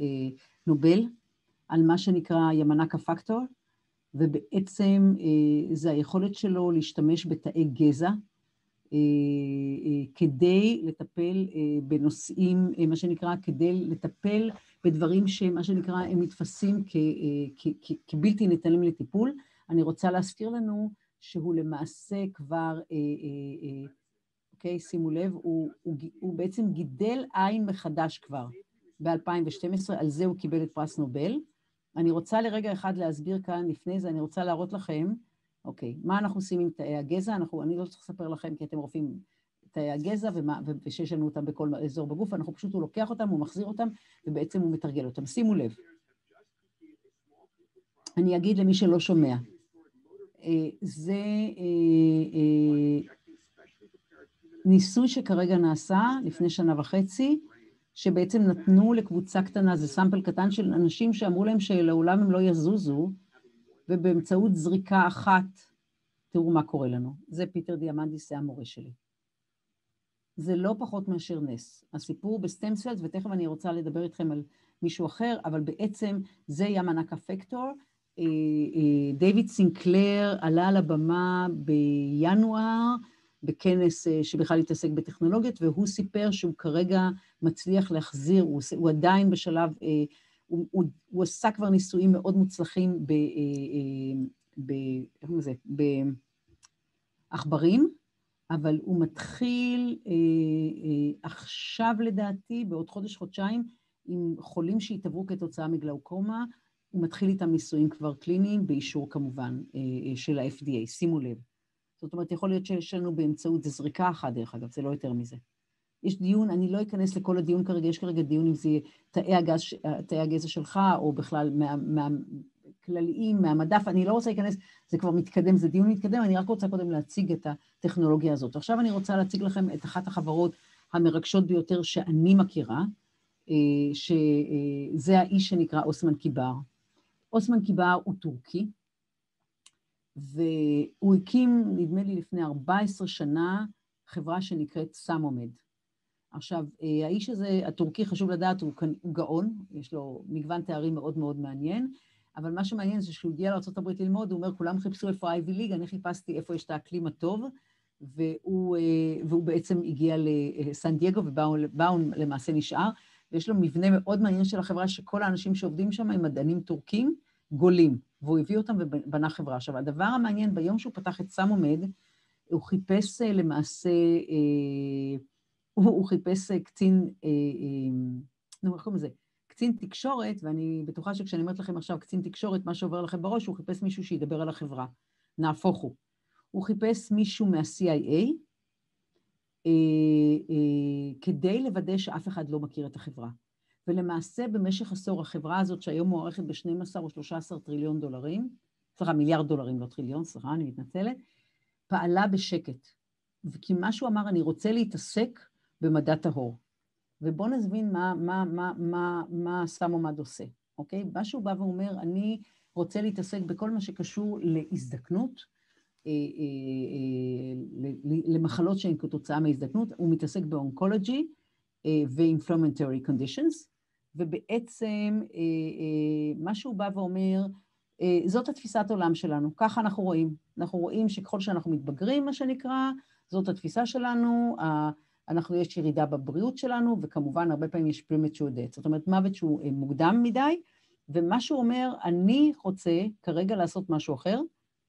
נובל, על מה שנקרא ימנקה פקטור, ובעצם זה היכולת שלו להשתמש בתאי גזע, כדי לטפל בנושאים, מה שנקרא, כדי לטפל בדברים שמה שנקרא, הם מתפסים כבלתי ניתנים לטיפול. אני רוצה להזכיר לנו שהוא למעשה כבר, אוקיי, שימו לב, הוא בעצם גידל עין מחדש כבר ב-אלפיים ושתים עשרה, על זה הוא קיבל את פרס נובל. אני רוצה לרגע אחד להסביר כאן לפני זה, אני רוצה להראות לכם, אוקיי, מה אנחנו עושים עם תאי הגזע? אנחנו, אני לא צריך לספר לכם, כי אתם רופאים תאי הגזע, ומה, ושיש לנו אותם בכל אזור בגוף, אנחנו פשוט, הוא לוקח אותם, הוא מחזיר אותם, ובעצם הוא מתרגל אותם. שימו לב. אני אגיד למי שלא שומע. זה ניסוי שכרגע נעשה, לפני שנה וחצי, שבעצם נתנו לקבוצה קטנה, זה סמפל קטן של אנשים שאמרו להם שלעולם הם לא יזוזו, ובאמצעות זריקה אחת, תראו מה קורה לנו. זה פיטר דיאמנדיס, זה המורה שלי. זה לא פחות מאשר נס. הסיפור בסטם סלס, ותכף אני רוצה לדבר איתכם על מישהו אחר, אבל בעצם זה יאמנקה פקטור. דיוויד סינקלר עלה על הבמה בינואר, בכנס שבכלל התעסק בטכנולוגיות, והוא סיפר שהוא כרגע מצליח להחזיר, הוא, הוא עדיין בשלב, הוא, הוא, הוא עשה כבר ניסויים מאוד מוצלחים ב, ב, איך זה, באחברים, אבל הוא מתחיל עכשיו לדעתי, בעוד חודש, חודשיים, עם חולים שהתעברו כתוצאה מגלאוקומה, הוא מתחיל איתם ניסויים כבר קליניים, באישור כמובן של ה-אף די איי, שימו לב. זאת אומרת, יכול להיות שיש לנו באמצעות, זה זריקה אחת דרך אגב, זה לא יותר מזה. יש דיון, אני לא אכנס לכל הדיון כרגע, יש כרגע דיון אם זה תאי הגז, תאי הגזע שלך, או בכלל מהכלליים, מהמדף, אני לא רוצה להיכנס, זה כבר מתקדם, זה דיון מתקדם, אני רק רוצה קודם להציג את הטכנולוגיה הזאת. עכשיו אני רוצה להציג לכם את אחת החברות המרגשות ביותר שאני מכירה, שזה האיש שנקרא אוסמן קיבר. אוסמן קיבר הוא טורקי, והוא הקים, נדמה לי, לפני ארבע עשרה שנה, חברה שנקראת סמומד. עכשיו, האיש הזה, הטורקי, חשוב לדעת, הוא גאון, יש לו מגוון תארים מאוד מאוד מעניין, אבל מה שמעניין זה שהוא הגיע לארה"ב ללמוד, הוא אומר, כולם חיפשו איפה ה-איי וי ליג, אני חיפשתי איפה יש את האקלים הטוב, והוא, והוא בעצם הגיע לסן דייגו, ובאו למעשה נשאר, ויש לו מבנה מאוד מעניין של החברה, שכל האנשים שעובדים שם הם מדענים טורקים, גולים, והוא הביא אותם ובנה חברה. עכשיו, הדבר המעניין, ביום שהוא פתח את סמומד, הוא חיפש למעשה, הוא חיפש קצין, נו, איך קוראים לזה? קצין תקשורת, ואני בטוחה שכשאני אומרת לכם עכשיו, קצין תקשורת, מה שעובר לכם בראש, הוא חיפש מישהו שידבר על החברה. נהפוך הוא. הוא חיפש מישהו מה-סי איי איי, כדי לוודא שאף אחד לא מכיר את החברה. ולמעשה במשך עשור החברה הזאת שהיום מוערכת ב-שנים עשר או שלושה עשר טריליון דולרים, סליחה, מיליארד דולרים, לא טריליון, סליחה, אני מתנצלת, פעלה בשקט. כי מה שהוא אמר, אני רוצה להתעסק במדע טהור. ובוא נזמין מה, מה, מה, מה, מה סמומד עושה, אוקיי? מה שהוא בא ואומר, אני רוצה להתעסק בכל מה שקשור להזדקנות, למחלות שהן כתוצאה מהזדקנות, הוא מתעסק באונקולוגי ו-inflammatory conditions, ובעצם מה שהוא בא ואומר, זאת התפיסת עולם שלנו, ככה אנחנו רואים, אנחנו רואים שככל שאנחנו מתבגרים, מה שנקרא, זאת התפיסה שלנו, אנחנו יש ירידה בבריאות שלנו, וכמובן הרבה פעמים יש premature death, זאת אומרת מוות שהוא מוקדם מדי, ומה שהוא אומר, אני רוצה כרגע לעשות משהו אחר,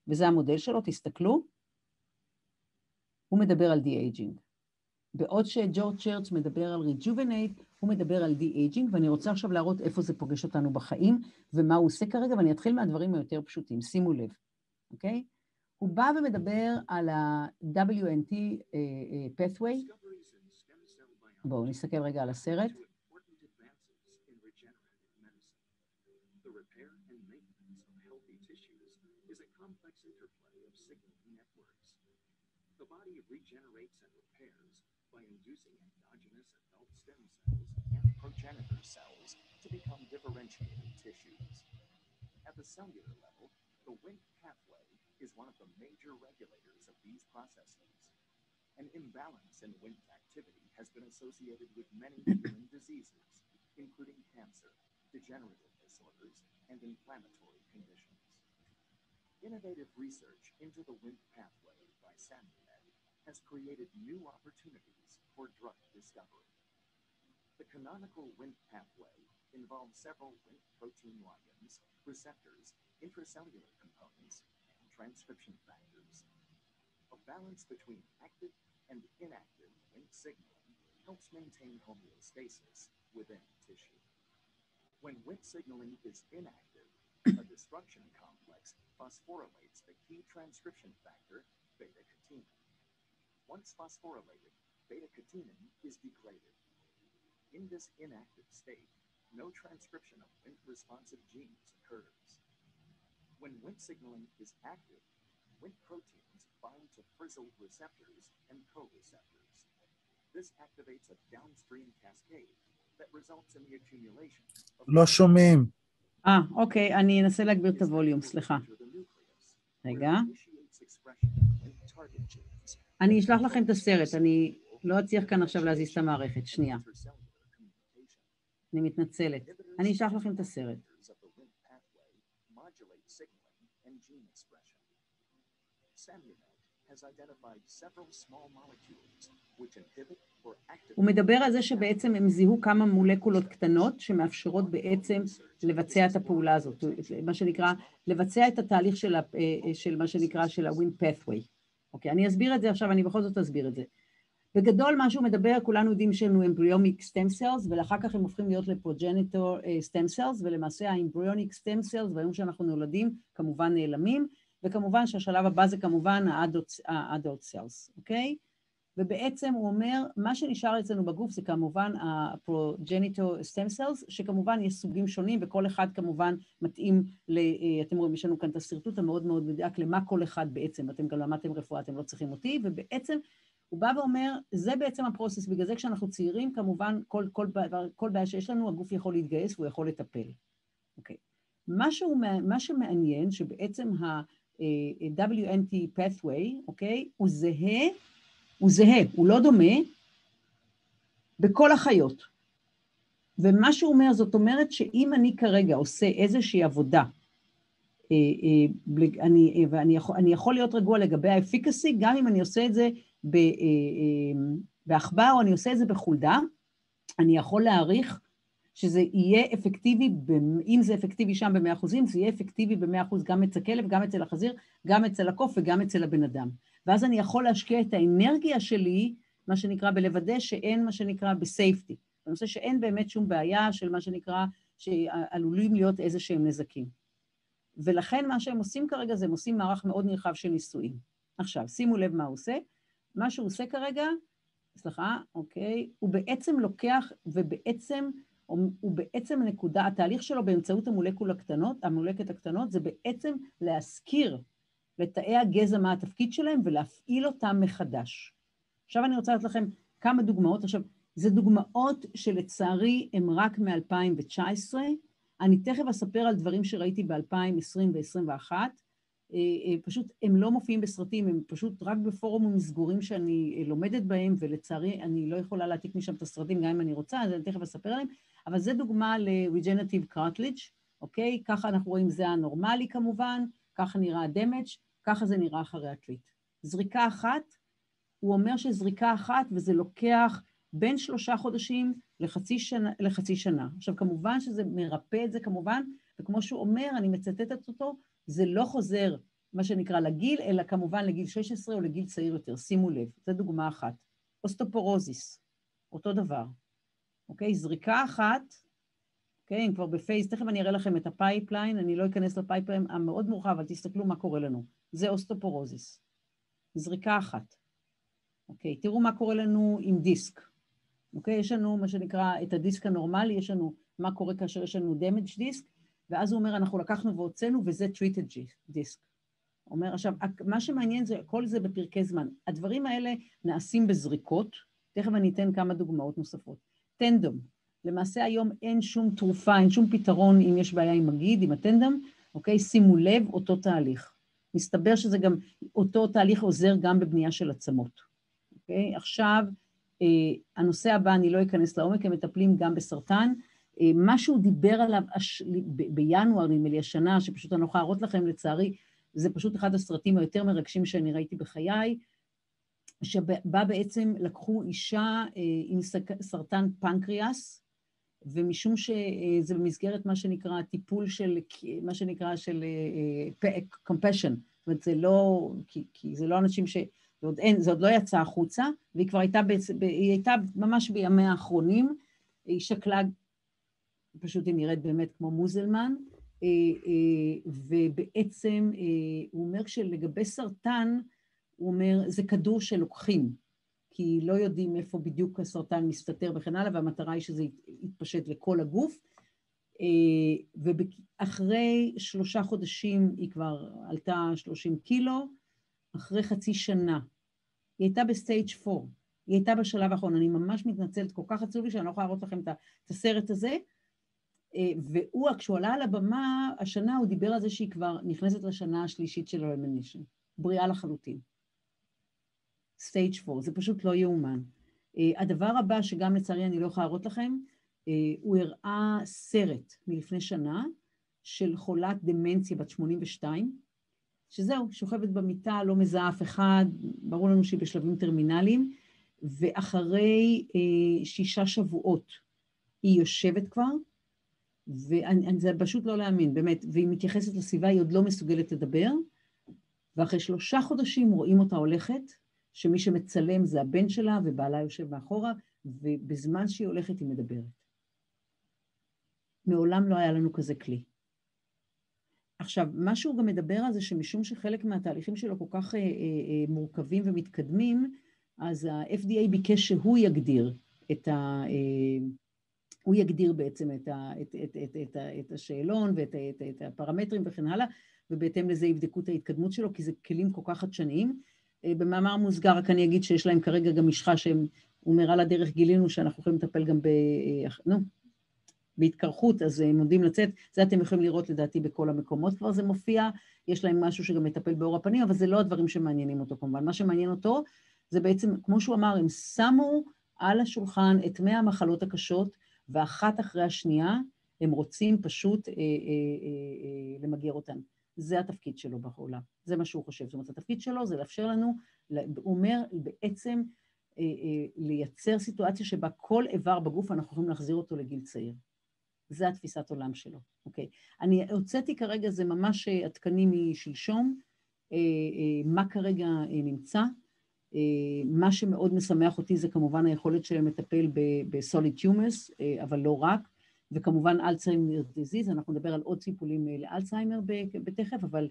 וזה המודל שלו, תסתכלו, הוא מדבר על די-אייג'ינג. בעוד שג'ורג' צ'רץ' מדבר על ריג'ובנייט, הוא מדבר על די-אייג'ינג, ואני רוצה עכשיו להראות איפה זה פוגש אותנו בחיים, ומה הוא עושה כרגע, ואני אתחיל מהדברים היותר פשוטים, שימו לב, אוקיי? הוא בא ומדבר על ה-דאבליו אן טי pathway. בואו נסתכל רגע על הסרט. regenerates and repairs by inducing endogenous adult stem cells and progenitor cells to become differentiated tissues. At the cellular level, the Wnt pathway is one of the major regulators of these processes. An imbalance in Wnt activity has been associated with many human diseases, including cancer, degenerative disorders, and inflammatory conditions. Innovative research into the Wnt pathway by Samumed has created new opportunities for drug discovery. The canonical Wnt pathway involves several Wnt protein ligands, receptors, intracellular components, and transcription factors. A balance between active and inactive Wnt signaling helps maintain homeostasis within tissue. When Wnt signaling is inactive, a destruction complex phosphorylates the key transcription factor, beta-catenin. Once phosphorylated, beta-catenin is degraded. In this inactive state, no transcription of Wnt-responsive genes occurs. When Wnt signaling is active, Wnt proteins bind to frizzled receptors and co-receptors. This activates a downstream cascade that results in the accumulation of... לא שומעים. אה, אוקיי, אני אנסה להגביר את הווליום, סליחה. רגע. אני אשלח לכם את הסרט, אני לא אצליח כאן עכשיו להזיז את המערכת, שנייה. אני מתנצלת. אני אשלח לכם את הסרט. Samumed has identified several small molecules which inhibit or activate. הוא מדבר על זה שבעצם הם זיהו כמה מולקולות קטנות שמאפשרות בעצם לבצע את הפעולה הזאת, מה שנקרא, לבצע את התהליך של, של מה שנקרא של ה-Win Pathway. אוקיי, אני אסביר את זה עכשיו, אני בכל זאת אסביר את זה. בגדול מה שהוא מדבר, כולנו יודעים שהם אמבריוניק סטם סלס, ולאחר כך הם הופכים להיות לפרוג'ניטור סטם סלס, ולמעשה האמבריוניק סטם סלס, ביום שאנחנו נולדים, כמובן נעלמים, וכמובן שהשלב הבא זה כמובן האדולט סלס, אוקיי? ובעצם הוא אומר, מה שנשאר אצלנו בגוף זה כמובן הפרוג'ניטור סטם סלס, שכמובן יש סוגים שונים, וכל אחד כמובן מתאים, ל... אתם רואים, יש לנו כאן את הסרטוט המאוד מאוד מדויק, למה כל אחד בעצם, אתם גם למדתם רפואה, אתם לא צריכים אותי, ובעצם הוא בא ואומר, זה בעצם הפרוסס, בגלל זה כשאנחנו צעירים, כמובן, כל, כל, כל בעיה שיש לנו, הגוף יכול להתגייס והוא יכול לטפל. אוקיי. משהו, מה שמעניין, שבעצם ה-דאבליו אן טי pathway, אוקיי, הוא זהה, הוא זהה, הוא לא דומה, בכל החיות. ומה שהוא אומר, זאת אומרת שאם אני כרגע עושה איזושהי עבודה, אני, ואני יכול, אני יכול להיות רגוע לגבי האפיקסי, גם אם אני עושה את זה באחבר או אני עושה את זה בחולדה, אני יכול להעריך שזה יהיה אפקטיבי, אם זה אפקטיבי שם במאה אחוזים, זה יהיה אפקטיבי במאה אחוז גם אצל הכלב, גם אצל החזיר, גם אצל הקוף וגם אצל הבן אדם. ואז אני יכול להשקיע את האנרגיה שלי, מה שנקרא בלוודא שאין מה שנקרא בסייפטי. אני חושב שאין באמת שום בעיה של מה שנקרא, שעלולים להיות איזה שהם נזקים. ולכן מה שהם עושים כרגע זה הם עושים מערך מאוד נרחב של ניסויים. עכשיו, שימו לב מה הוא עושה. מה שהוא עושה כרגע, סליחה, אוקיי, הוא בעצם לוקח, ובעצם, הוא בעצם נקודה, התהליך שלו באמצעות המולקולות הקטנות, המולקולות הקטנות, זה בעצם להזכיר לתאי הגזע מה התפקיד שלהם, ולהפעיל אותם מחדש. עכשיו אני רוצה לתת לכם כמה דוגמאות, עכשיו, זה דוגמאות שלצערי הם רק מ-אלפיים תשע עשרה, אני תכף אספר על דברים שראיתי ב-אלפיים עשרים ו-עשרים ואחת, פשוט הם לא מופיעים בסרטים, הם פשוט רק בפורומים סגורים שאני לומדת בהם, ולצערי אני לא יכולה להעתיק משם את הסרטים גם אם אני רוצה, אז אני תכף אספר עליהם, אבל זה דוגמה ל-regenerative cartilage, אוקיי? ככה אנחנו רואים זה הנורמלי כמובן, ככה נראה ה-damage, ככה זה נראה אחרי התלית. זריקה אחת, הוא אומר שזריקה אחת, וזה לוקח בין שלושה חודשים לחצי שנה, לחצי שנה. עכשיו כמובן שזה מרפא את זה כמובן, וכמו שהוא אומר, אני מצטטת אותו, זה לא חוזר, מה שנקרא, לגיל, אלא כמובן לגיל שש עשרה או לגיל צעיר יותר, שימו לב, זו דוגמה אחת. אוסטופורוזיס, אותו דבר, אוקיי? זריקה אחת, אוקיי, הם כבר בפייס, תכף אני אראה לכם את הפייפליין, אני לא אכנס לפייפליין המאוד מורחב, אבל תסתכלו מה קורה לנו. זה אוסטופורוזיס, זריקה אחת, אוקיי? תראו מה קורה לנו עם דיסק, אוקיי? יש לנו מה שנקרא, את הדיסק הנורמלי, יש לנו מה קורה כאשר יש לנו damage דיסק, ואז הוא אומר, אנחנו לקחנו והוצאנו, וזה treated disk. הוא אומר, עכשיו, מה שמעניין זה, כל זה בפרקי זמן. הדברים האלה נעשים בזריקות, תכף אני אתן כמה דוגמאות נוספות. טנדום, למעשה היום אין שום תרופה, אין שום פתרון, אם יש בעיה עם מגיד, עם הטנדום, אוקיי, שימו לב, אותו תהליך. מסתבר שזה גם, אותו תהליך עוזר גם בבנייה של עצמות. אוקיי, עכשיו, אה, הנושא הבא, אני לא אכנס לעומק, הם מטפלים גם בסרטן, מה שהוא דיבר עליו בינואר, נדמה לי השנה, שפשוט אני יכולה להראות לכם לצערי, זה פשוט אחד הסרטים היותר מרגשים שאני ראיתי בחיי, שבה בעצם לקחו אישה עם סרטן פנקריאס, ומשום שזה במסגרת מה שנקרא טיפול של, מה שנקרא של compassion, זאת אומרת זה לא, כי, כי זה לא אנשים ש... זה עוד, אין, זה עוד לא יצא החוצה, והיא כבר הייתה, היא הייתה ממש בימי האחרונים, היא שקלה... פשוט היא נראית באמת כמו מוזלמן, ובעצם הוא אומר שלגבי סרטן, הוא אומר, זה כדור שלוקחים, כי לא יודעים איפה בדיוק הסרטן מסתתר וכן הלאה, והמטרה היא שזה יתפשט לכל הגוף, ואחרי שלושה חודשים היא כבר עלתה שלושים קילו, אחרי חצי שנה, היא הייתה בסטייג' ארבע, היא הייתה בשלב האחרון, אני ממש מתנצלת, כל כך עצוב לי שאני לא יכולה להראות לכם את הסרט הזה, והוא, כשהוא עלה על הבמה, השנה הוא דיבר על זה שהיא כבר נכנסת לשנה השלישית של הרמנישן, בריאה לחלוטין. סטייג' ארבע, זה פשוט לא יאומן. הדבר הבא שגם לצערי אני לא יכולה להראות לכם, הוא הראה סרט מלפני שנה של חולת דמנציה בת שמונים ושתיים, שזהו, שוכבת במיטה, לא מזהה אף אחד, ברור לנו שהיא בשלבים טרמינליים, ואחרי אה, שישה שבועות היא יושבת כבר, וזה פשוט לא להאמין, באמת, והיא מתייחסת לסביבה, היא עוד לא מסוגלת לדבר, ואחרי שלושה חודשים רואים אותה הולכת, שמי שמצלם זה הבן שלה, ובעלה יושב מאחורה, ובזמן שהיא הולכת היא מדברת. מעולם לא היה לנו כזה כלי. עכשיו, מה שהוא גם מדבר על זה, שמשום שחלק מהתהליכים שלו כל כך אה, אה, מורכבים ומתקדמים, אז ה-אף די איי ביקש שהוא יגדיר את ה... אה, הוא יגדיר בעצם את, ה, את, את, את, את, את השאלון ואת את, את הפרמטרים וכן הלאה, ובהתאם לזה יבדקו את ההתקדמות שלו, כי זה כלים כל כך חדשניים. במאמר מוסגר, רק אני אגיד שיש להם כרגע גם משחה שהם, הוא אומר על הדרך גילינו שאנחנו יכולים לטפל גם ב, נו, בהתקרחות, אז הם עומדים לצאת, זה אתם יכולים לראות לדעתי בכל המקומות כבר זה מופיע, יש להם משהו שגם מטפל באור הפנים, אבל זה לא הדברים שמעניינים אותו כמובן, מה שמעניין אותו זה בעצם, כמו שהוא אמר, הם שמו על השולחן את מאה המחלות הקשות, ואחת אחרי השנייה, הם רוצים פשוט אה, אה, אה, אה, למגר אותן. זה התפקיד שלו בעולם, זה מה שהוא חושב. זאת אומרת, התפקיד שלו זה לאפשר לנו, הוא אומר בעצם אה, אה, לייצר סיטואציה שבה כל איבר בגוף אנחנו יכולים להחזיר אותו לגיל צעיר. זה התפיסת עולם שלו, אוקיי. אני הוצאתי כרגע, זה ממש התקנים משלשום, אה, אה, מה כרגע אה, נמצא, מה שמאוד משמח אותי זה כמובן היכולת שלהם לטפל ב-solid tumors, אבל לא רק, וכמובן Alzheimer's disease, אנחנו נדבר על עוד טיפולים לאלצהיימר בתכף, אבל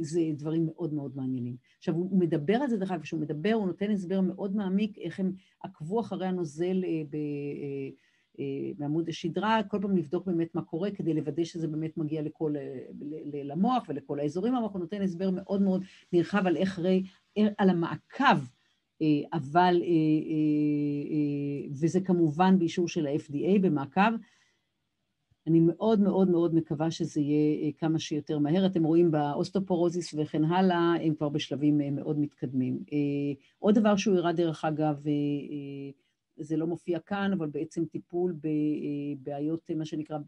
זה דברים מאוד מאוד מעניינים. עכשיו, הוא מדבר על זה דרך אגב, כשהוא מדבר, הוא נותן הסבר מאוד מעמיק, איך הם עקבו אחרי הנוזל בעמוד השדרה, כל פעם לבדוק באמת מה קורה, כדי לוודא שזה באמת מגיע לכל, למוח ולכל האזורים, אבל הוא נותן הסבר מאוד מאוד נרחב על איך ראי, על המעקב, אבל, וזה כמובן באישור של ה-אף די איי במעקב, אני מאוד מאוד מאוד מקווה שזה יהיה כמה שיותר מהר, אתם רואים באוסטופורוזיס וכן הלאה, הם כבר בשלבים מאוד מתקדמים. עוד דבר שהוא הראה דרך אגב, זה לא מופיע כאן, אבל בעצם טיפול בבעיות, מה שנקרא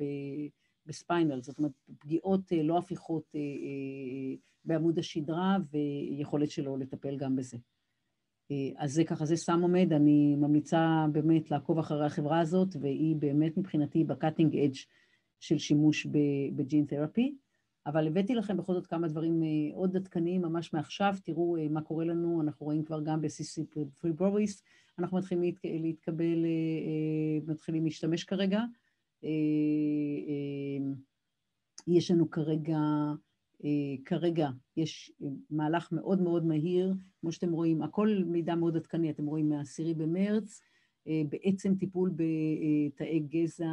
בספיינל, זאת אומרת פגיעות לא הפיכות, בעמוד השדרה, ויכולת שלו לטפל גם בזה. אז זה ככה, זה סמומד, אני ממליצה באמת לעקוב אחרי החברה הזאת, והיא באמת מבחינתי בקאטינג אדג' של שימוש בג'ין תרפי, אבל הבאתי לכם בכל זאת כמה דברים עוד עדכניים ממש מעכשיו, תראו מה קורה לנו, אנחנו רואים כבר גם ב-סי סי פריבוריס, אנחנו מתחילים להתקבל, מתחילים להשתמש כרגע, יש לנו כרגע, כרגע יש מהלך מאוד מאוד מהיר, כמו שאתם רואים, הכל מידע מאוד עדכני, אתם רואים מהעשירי במרץ, בעצם טיפול בתאי גזע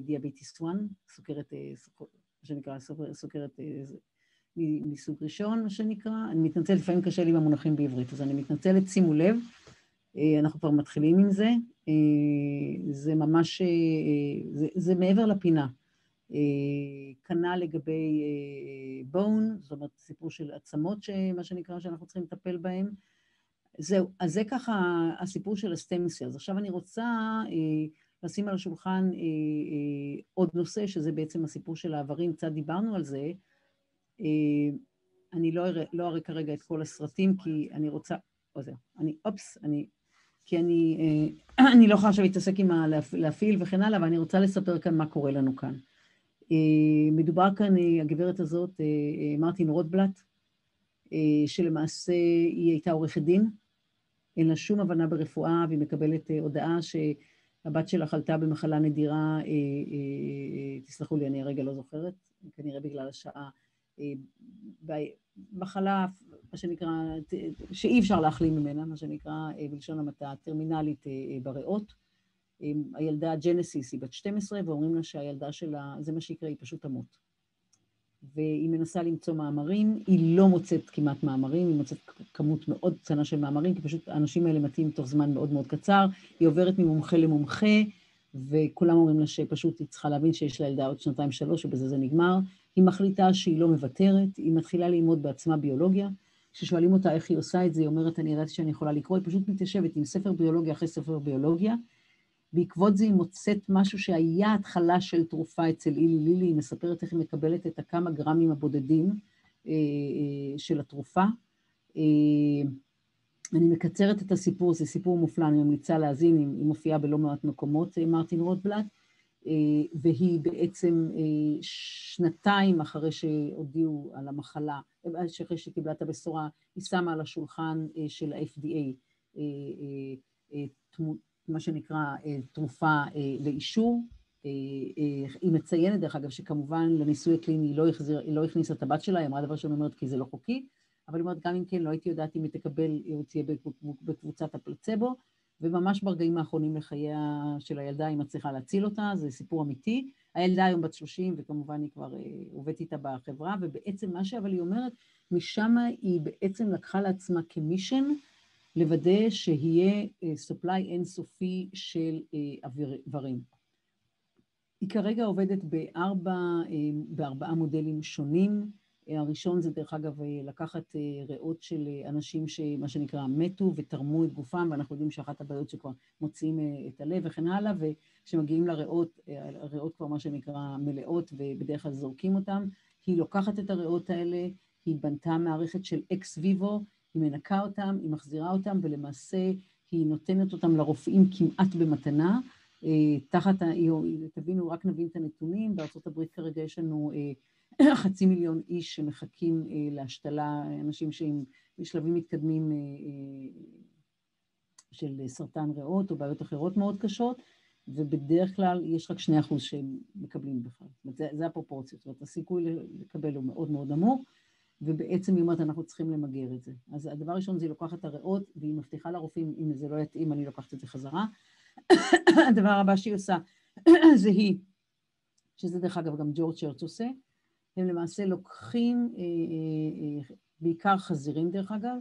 לדיאביטיס אחת, סוכרת, מה שנקרא, סוכרת מסוג ראשון, מה שנקרא, אני מתנצלת, לפעמים קשה לי במונחים בעברית, אז אני מתנצלת, שימו לב, אנחנו כבר מתחילים עם זה, זה ממש, זה, זה מעבר לפינה, קנה לגבי בון, זאת אומרת סיפור של עצמות, מה שנקרא, שאנחנו צריכים לטפל בהם. זהו, אז זה ככה הסיפור של הסטמסל. אז עכשיו אני רוצה לשים על השולחן עוד נושא, שזה בעצם הסיפור של העברים, קצת דיברנו על זה. אני לא אראה כרגע את כל הסרטים, כי אני רוצה, או זהו, אני, אופס, אני, כי אני, אני לא יכולה עכשיו להתעסק עם להפעיל וכן הלאה, ואני רוצה לספר כאן מה קורה לנו כאן. מדובר כאן, הגברת הזאת, מרטין רוטבלט, שלמעשה היא הייתה עורכת דין, אין לה שום הבנה ברפואה, והיא מקבלת הודעה שהבת שלה חלתה במחלה נדירה, תסלחו לי, אני הרגע לא זוכרת, כנראה בגלל השעה, מחלה, מה שנקרא, שאי אפשר להחלים ממנה, מה שנקרא, בלשון המעטה, טרמינלית בריאות, הילדה ג'נסיס היא בת שתים עשרה, ואומרים לה שהילדה שלה, זה מה שיקרה, היא פשוט תמות. והיא מנסה למצוא מאמרים, היא לא מוצאת כמעט מאמרים, היא מוצאת כמות מאוד קטנה של מאמרים, כי פשוט האנשים האלה מתים תוך זמן מאוד מאוד קצר, היא עוברת ממומחה למומחה, וכולם אומרים לה שפשוט היא צריכה להבין שיש לה ילדה עוד שנתיים שלוש, ובזה זה נגמר. היא מחליטה שהיא לא מוותרת, היא מתחילה ללמוד בעצמה ביולוגיה, כששואלים אותה איך היא עושה את זה, היא אומרת, אני ידעתי שאני יכולה לקרוא, היא פשוט מתיישבת עם ספר ביולוגיה אחרי ספר ביולוגיה, בעקבות זה היא מוצאת משהו שהיה התחלה של תרופה אצל אילי לילי, היא מספרת איך היא מקבלת את הכמה גרמים הבודדים, של התרופה. אני מקצרת את הסיפור, זה סיפור מופלא, אני ממליצה להזין, היא מופיעה בלא מעט מקומות, מרטין רוטבלט, והיא בעצם שנתיים אחרי שהודיעו על המחלה, אחרי שקיבלה את הבשורה, היא שמה על השולחן של ה-אף די איי, מה שנקרא תרופה לאישור. היא מציינת דרך אגב שכמובן לניסוי הקליני היא לא, החזיר, היא לא הכניסה את הבת שלה, היא אמרה דבר שאני אומרת כי זה לא חוקי, אבל היא אומרת גם אם כן לא הייתי יודעת אם היא תקבל, היא תהיה בקבוצת הפלצבו, וממש ברגעים האחרונים לחייה של הילדה היא מצליחה להציל אותה, זה סיפור אמיתי. הילדה היום בת שלושים וכמובן היא כבר עובדת איתה בחברה, ובעצם מה שאבל היא אומרת, משם היא בעצם לקחה לעצמה כמישן, לוודא שיהיה סופליי אינסופי של אברים. היא כרגע עובדת בארבע, בארבעה מודלים שונים. הראשון זה דרך אגב לקחת ריאות של אנשים שמה שנקרא מתו ותרמו את גופם, ואנחנו יודעים שאחת הבעיות שכבר מוציאים את הלב וכן הלאה, וכשמגיעים לריאות, הריאות כבר מה שנקרא מלאות ובדרך כלל זורקים אותם, היא לוקחת את הריאות האלה, היא בנתה מערכת של אקס ויבו, היא מנקה אותם, היא מחזירה אותם, ולמעשה היא נותנת אותם לרופאים כמעט במתנה, תחת, תבינו, רק נבין את הנתונים, בארצות הברית כרגע יש לנו חצי מיליון איש שמחכים להשתלה, אנשים שהם בשלבים מתקדמים של סרטן ריאות או בעיות אחרות מאוד קשות, ובדרך כלל יש רק שני אחוז שהם מקבלים בכלל, זה, זה הפרופורציות, זאת אומרת, הסיכוי לקבל הוא מאוד מאוד נמוך, ובעצם היא אומרת, אנחנו צריכים למגר את זה. אז הדבר הראשון זה היא לוקחת את הריאות, והיא מבטיחה לרופאים, אם זה לא יתאים, אני לוקחת את זה חזרה. הדבר הבא שהיא עושה, זה היא, שזה דרך אגב גם ג'ורג' צ'רץ' עושה, הם למעשה לוקחים, אה, אה, אה, בעיקר חזירים דרך אגב,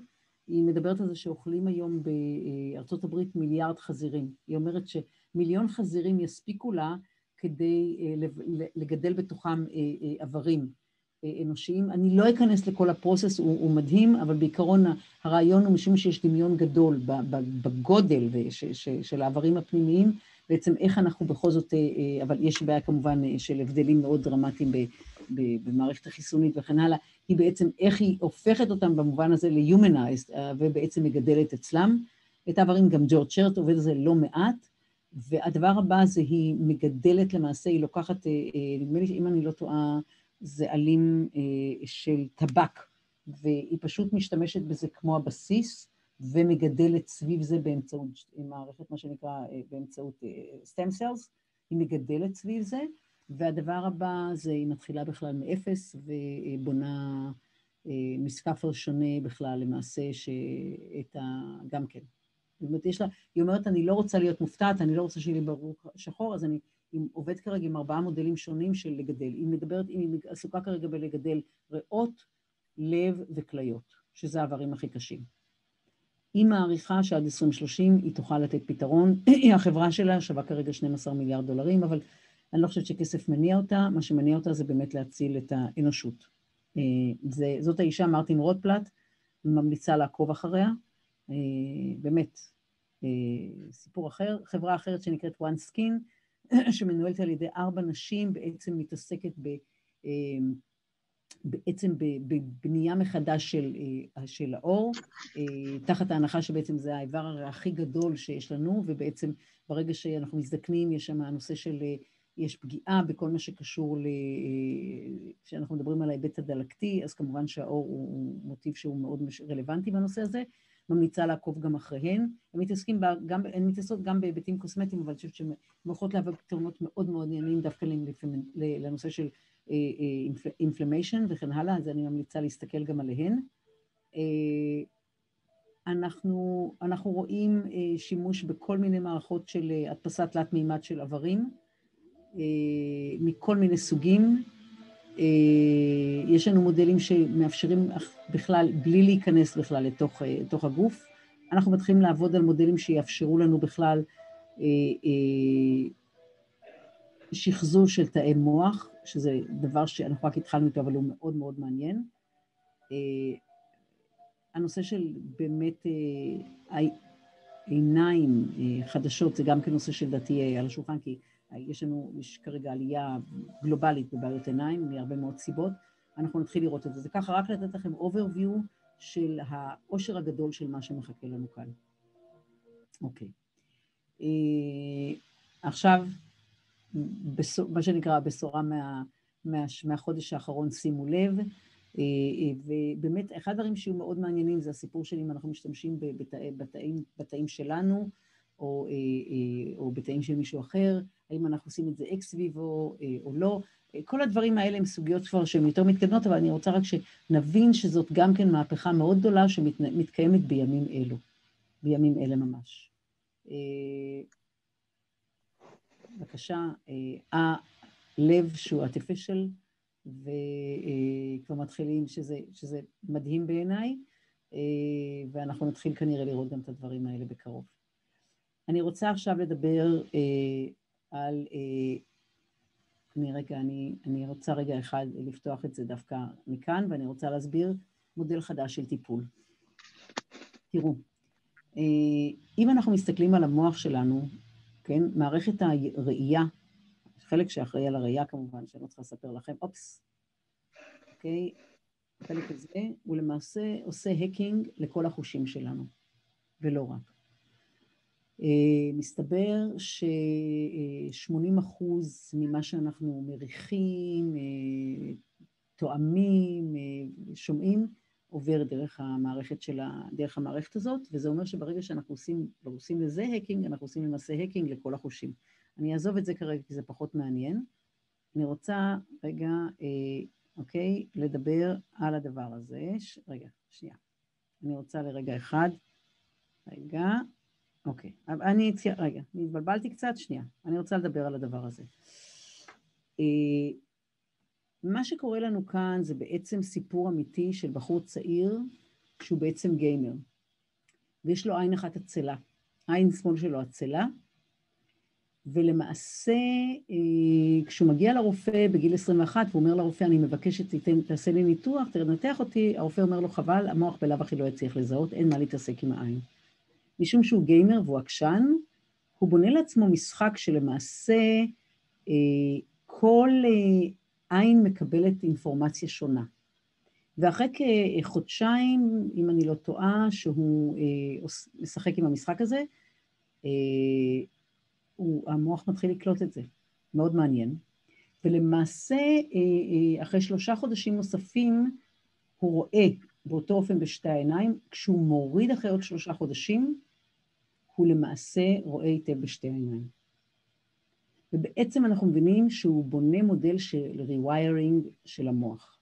היא מדברת על זה שאוכלים היום בארצות הברית מיליארד חזירים. היא אומרת שמיליון חזירים יספיקו לה כדי אה, לגדל בתוכם איברים. אה, אה, אנושיים. אני לא אכנס לכל הפרוסס, הוא, הוא מדהים, אבל בעיקרון הרעיון הוא משום שיש דמיון גדול בגודל וש, ש, של העברים הפנימיים, בעצם איך אנחנו בכל זאת, אבל יש בעיה כמובן של הבדלים מאוד דרמטיים במערכת החיסונית וכן הלאה, היא בעצם איך היא הופכת אותם במובן הזה ל-humanized, ובעצם מגדלת אצלם. את העברים גם ג'ורג' צ'רץ' עובד על זה לא מעט, והדבר הבא זה היא מגדלת למעשה, היא לוקחת, נדמה לי שאם אני לא טועה, זעלים אה, של טבק, והיא פשוט משתמשת בזה כמו הבסיס, ומגדלת סביב זה באמצעות מערכת, מה שנקרא, אה, באמצעות אה, stem cells, היא מגדלת סביב זה, והדבר הבא זה היא מתחילה בכלל מאפס, ובונה אה, מסקפר שונה בכלל למעשה, שאת ה... גם כן. זאת אומרת, יש לה, היא אומרת, אני לא רוצה להיות מופתעת, אני לא רוצה שיהיה לי ברור שחור, אז אני... היא עובדת כרגע עם ארבעה מודלים שונים של לגדל. היא מדברת, היא עסוקה כרגע בלגדל ריאות, לב וכליות, שזה העברים הכי קשים. היא מעריכה שעד עשרים שלושים היא תוכל לתת פתרון. החברה שלה שווה כרגע שנים עשר מיליארד דולרים, אבל אני לא חושבת שכסף מניע אותה, מה שמניע אותה זה באמת להציל את האנושות. זה, זאת האישה, מרטין רוטבלט, ממליצה לעקוב אחריה. באמת, סיפור אחר, חברה אחרת שנקראת One Skin, שמנוהלת על ידי ארבע נשים, בעצם מתעסקת ב, בעצם בבנייה מחדש של, של האור, תחת ההנחה שבעצם זה האיבר הכי גדול שיש לנו, ובעצם ברגע שאנחנו מזדקנים, יש שם הנושא של, יש פגיעה בכל מה שקשור, ל, שאנחנו מדברים על ההיבט הדלקתי, אז כמובן שהאור הוא מוטיב שהוא מאוד רלוונטי בנושא הזה, ממליצה לעקוב גם אחריהן. הם מתעסקים גם, הן מתעסקות גם בהיבטים קוסמטיים, אבל אני חושבת שהן יכולות להביא פתרונות מאוד מאוד עניינים דווקא לנושא של אינפלמיישן וכן הלאה, אז אני ממליצה להסתכל גם עליהן. אנחנו, אנחנו רואים שימוש בכל מיני מערכות של הדפסת תלת מימד של איברים, מכל מיני סוגים. יש לנו מודלים שמאפשרים בכלל, בלי להיכנס בכלל לתוך, לתוך הגוף. אנחנו מתחילים לעבוד על מודלים שיאפשרו לנו בכלל שחזור של תאי מוח, שזה דבר שאנחנו רק התחלנו איתו, אבל הוא מאוד מאוד מעניין. הנושא של באמת עיניים חדשות, זה גם כנושא שלדעתי על השולחן, כי יש לנו, יש כרגע עלייה גלובלית בבעיות עיניים, מהרבה מאוד סיבות, אנחנו נתחיל לראות את זה. זה ככה רק לתת לכם overview של העושר הגדול של מה שמחכה לנו כאן. אוקיי. עכשיו, מה שנקרא הבשורה מהחודש האחרון, שימו לב, ובאמת אחד הדברים שיהיו מאוד מעניינים זה הסיפור של אם אנחנו משתמשים בתאים שלנו, או בתאים של מישהו אחר, האם אנחנו עושים את זה אקס ויבו או לא. כל הדברים האלה הם סוגיות כבר שהן יותר מתקדמות, אבל אני רוצה רק שנבין שזאת גם כן מהפכה מאוד גדולה שמתקיימת בימים אלו, בימים אלה ממש. בבקשה, הלב שהוא artificial, וכבר מתחילים שזה, שזה מדהים בעיניי, ואנחנו נתחיל כנראה לראות גם את הדברים האלה בקרוב. אני רוצה עכשיו לדבר על... אני רגע, אני, אני רוצה רגע אחד לפתוח את זה דווקא מכאן, ואני רוצה להסביר מודל חדש של טיפול. תראו, אם אנחנו מסתכלים על המוח שלנו, כן, מערכת הראייה, חלק שאחראי על הראייה כמובן, שאני לא צריכה לספר לכם, אופס, אוקיי, החלק הזה, הוא למעשה עושה הקינג לכל החושים שלנו, ולא רק. מסתבר ש-שמונים אחוז ממה שאנחנו מריחים, תואמים, שומעים, עובר דרך המערכת שלה, דרך המערכת הזאת, וזה אומר שברגע שאנחנו עושים, לא עושים לזה הקינג, אנחנו עושים למעשה הקינג לכל החושים. אני אעזוב את זה כרגע, כי זה פחות מעניין. אני רוצה רגע, אוקיי, לדבר על הדבר הזה. ש... רגע, שנייה. אני רוצה לרגע אחד. רגע. אוקיי, אני אציה, רגע, אני התבלבלתי קצת, שנייה, אני רוצה לדבר על הדבר הזה. מה שקורה לנו כאן זה בעצם סיפור אמיתי של בחור צעיר, שהוא בעצם גיימר, ויש לו עין אחת הצלה, עין שמאל שלו הצלה, ולמעשה, כשהוא מגיע לרופא בגיל עשרים ואחת, והוא אומר לרופא, אני מבקש שתעשה לי ניתוח, תנתח אותי, הרופא אומר לו, חבל, המוח בלב הכי לא יצליח לזהות, אין מה להתעסק עם העין. משום שהוא גיימר והוא עקשן, הוא בונה לעצמו משחק שלמעשה כל עין מקבלת אינפורמציה שונה. ואחרי כחודשיים, אם אני לא טועה, שהוא משחק עם המשחק הזה, המוח מתחיל לקלוט את זה. מאוד מעניין. ולמעשה, אחרי שלושה חודשים נוספים, הוא רואה באותו אופן בשתי העיניים, כשהוא מוריד אחרי עוד שלושה חודשים, הוא למעשה רואה היטב בשתי העיניים. ובעצם אנחנו מבינים שהוא בונה מודל של rewiring של המוח.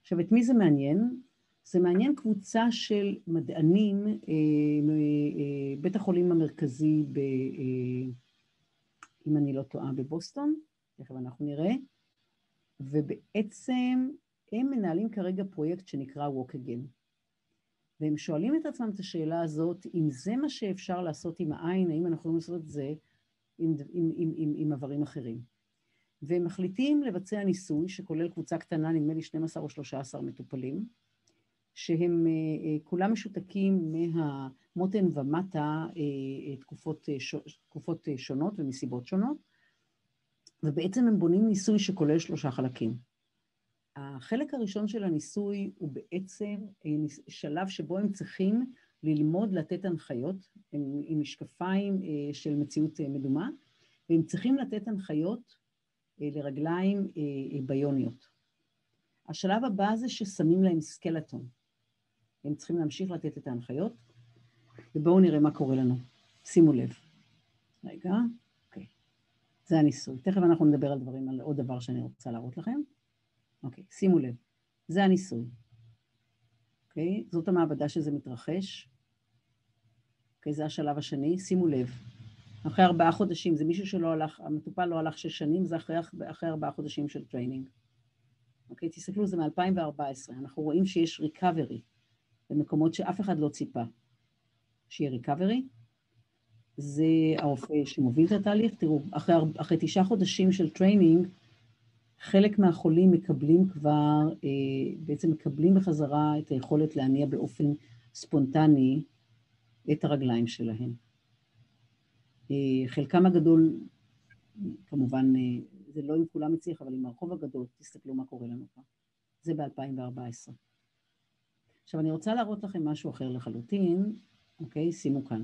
עכשיו, את מי זה מעניין? זה מעניין קבוצה של מדענים מבית החולים המרכזי, ב, אם אני לא טועה, בבוסטון, תכף אנחנו נראה, ובעצם הם מנהלים כרגע פרויקט שנקרא Walk Again. והם שואלים את עצמם את השאלה הזאת, אם זה מה שאפשר לעשות עם העין, האם אנחנו יכולים לעשות את זה עם, עם, עם, עם, עם עברים אחרים. והם מחליטים לבצע ניסוי, שכולל קבוצה קטנה, נדמה לי שנים עשר או שלושה עשר מטופלים, שהם כולם משותקים מהמותן ומטה תקופות, תקופות שונות ומסיבות שונות, ובעצם הם בונים ניסוי שכולל שלושה חלקים. החלק הראשון של הניסוי הוא בעצם שלב שבו הם צריכים ללמוד לתת הנחיות, הם עם משקפיים של מציאות מדומה, והם צריכים לתת הנחיות לרגליים ביוניות. השלב הבא זה ששמים להם סקלטון. הם צריכים להמשיך לתת את ההנחיות, ובואו נראה מה קורה לנו. שימו לב. רגע, אוקיי. זה הניסוי. תכף אנחנו נדבר על דברים, על עוד דבר שאני רוצה להראות לכם. אוקיי, okay, שימו לב, זה הניסוי. אוקיי, okay, זאת המעבדה שזה מתרחש. אוקיי, okay, זה השלב השני, שימו לב. אחרי ארבעה חודשים, זה מישהו שלא הלך, המטופל לא הלך שש שנים, זה אחרי, אחרי ארבעה חודשים של טריינינג. אוקיי, okay, תסתכלו, זה מ-אלפיים וארבע עשרה. אנחנו רואים שיש ריקאברי, במקומות שאף אחד לא ציפה שיהיה ריקאברי. זה הרופא שמוביל את התהליך. תראו, אחרי, אחרי תשעה חודשים של טריינינג, חלק מהחולים מקבלים כבר, בעצם מקבלים בחזרה את היכולת להניע באופן ספונטני את הרגליים שלהם. חלקם הגדול, כמובן, זה לא אם כולם הצליח, אבל עם הרחוב הגדול, תסתכלו מה קורה לנו פה. זה ב-אלפיים וארבע עשרה. עכשיו אני רוצה להראות לכם משהו אחר לחלוטין, אוקיי, שימו כאן.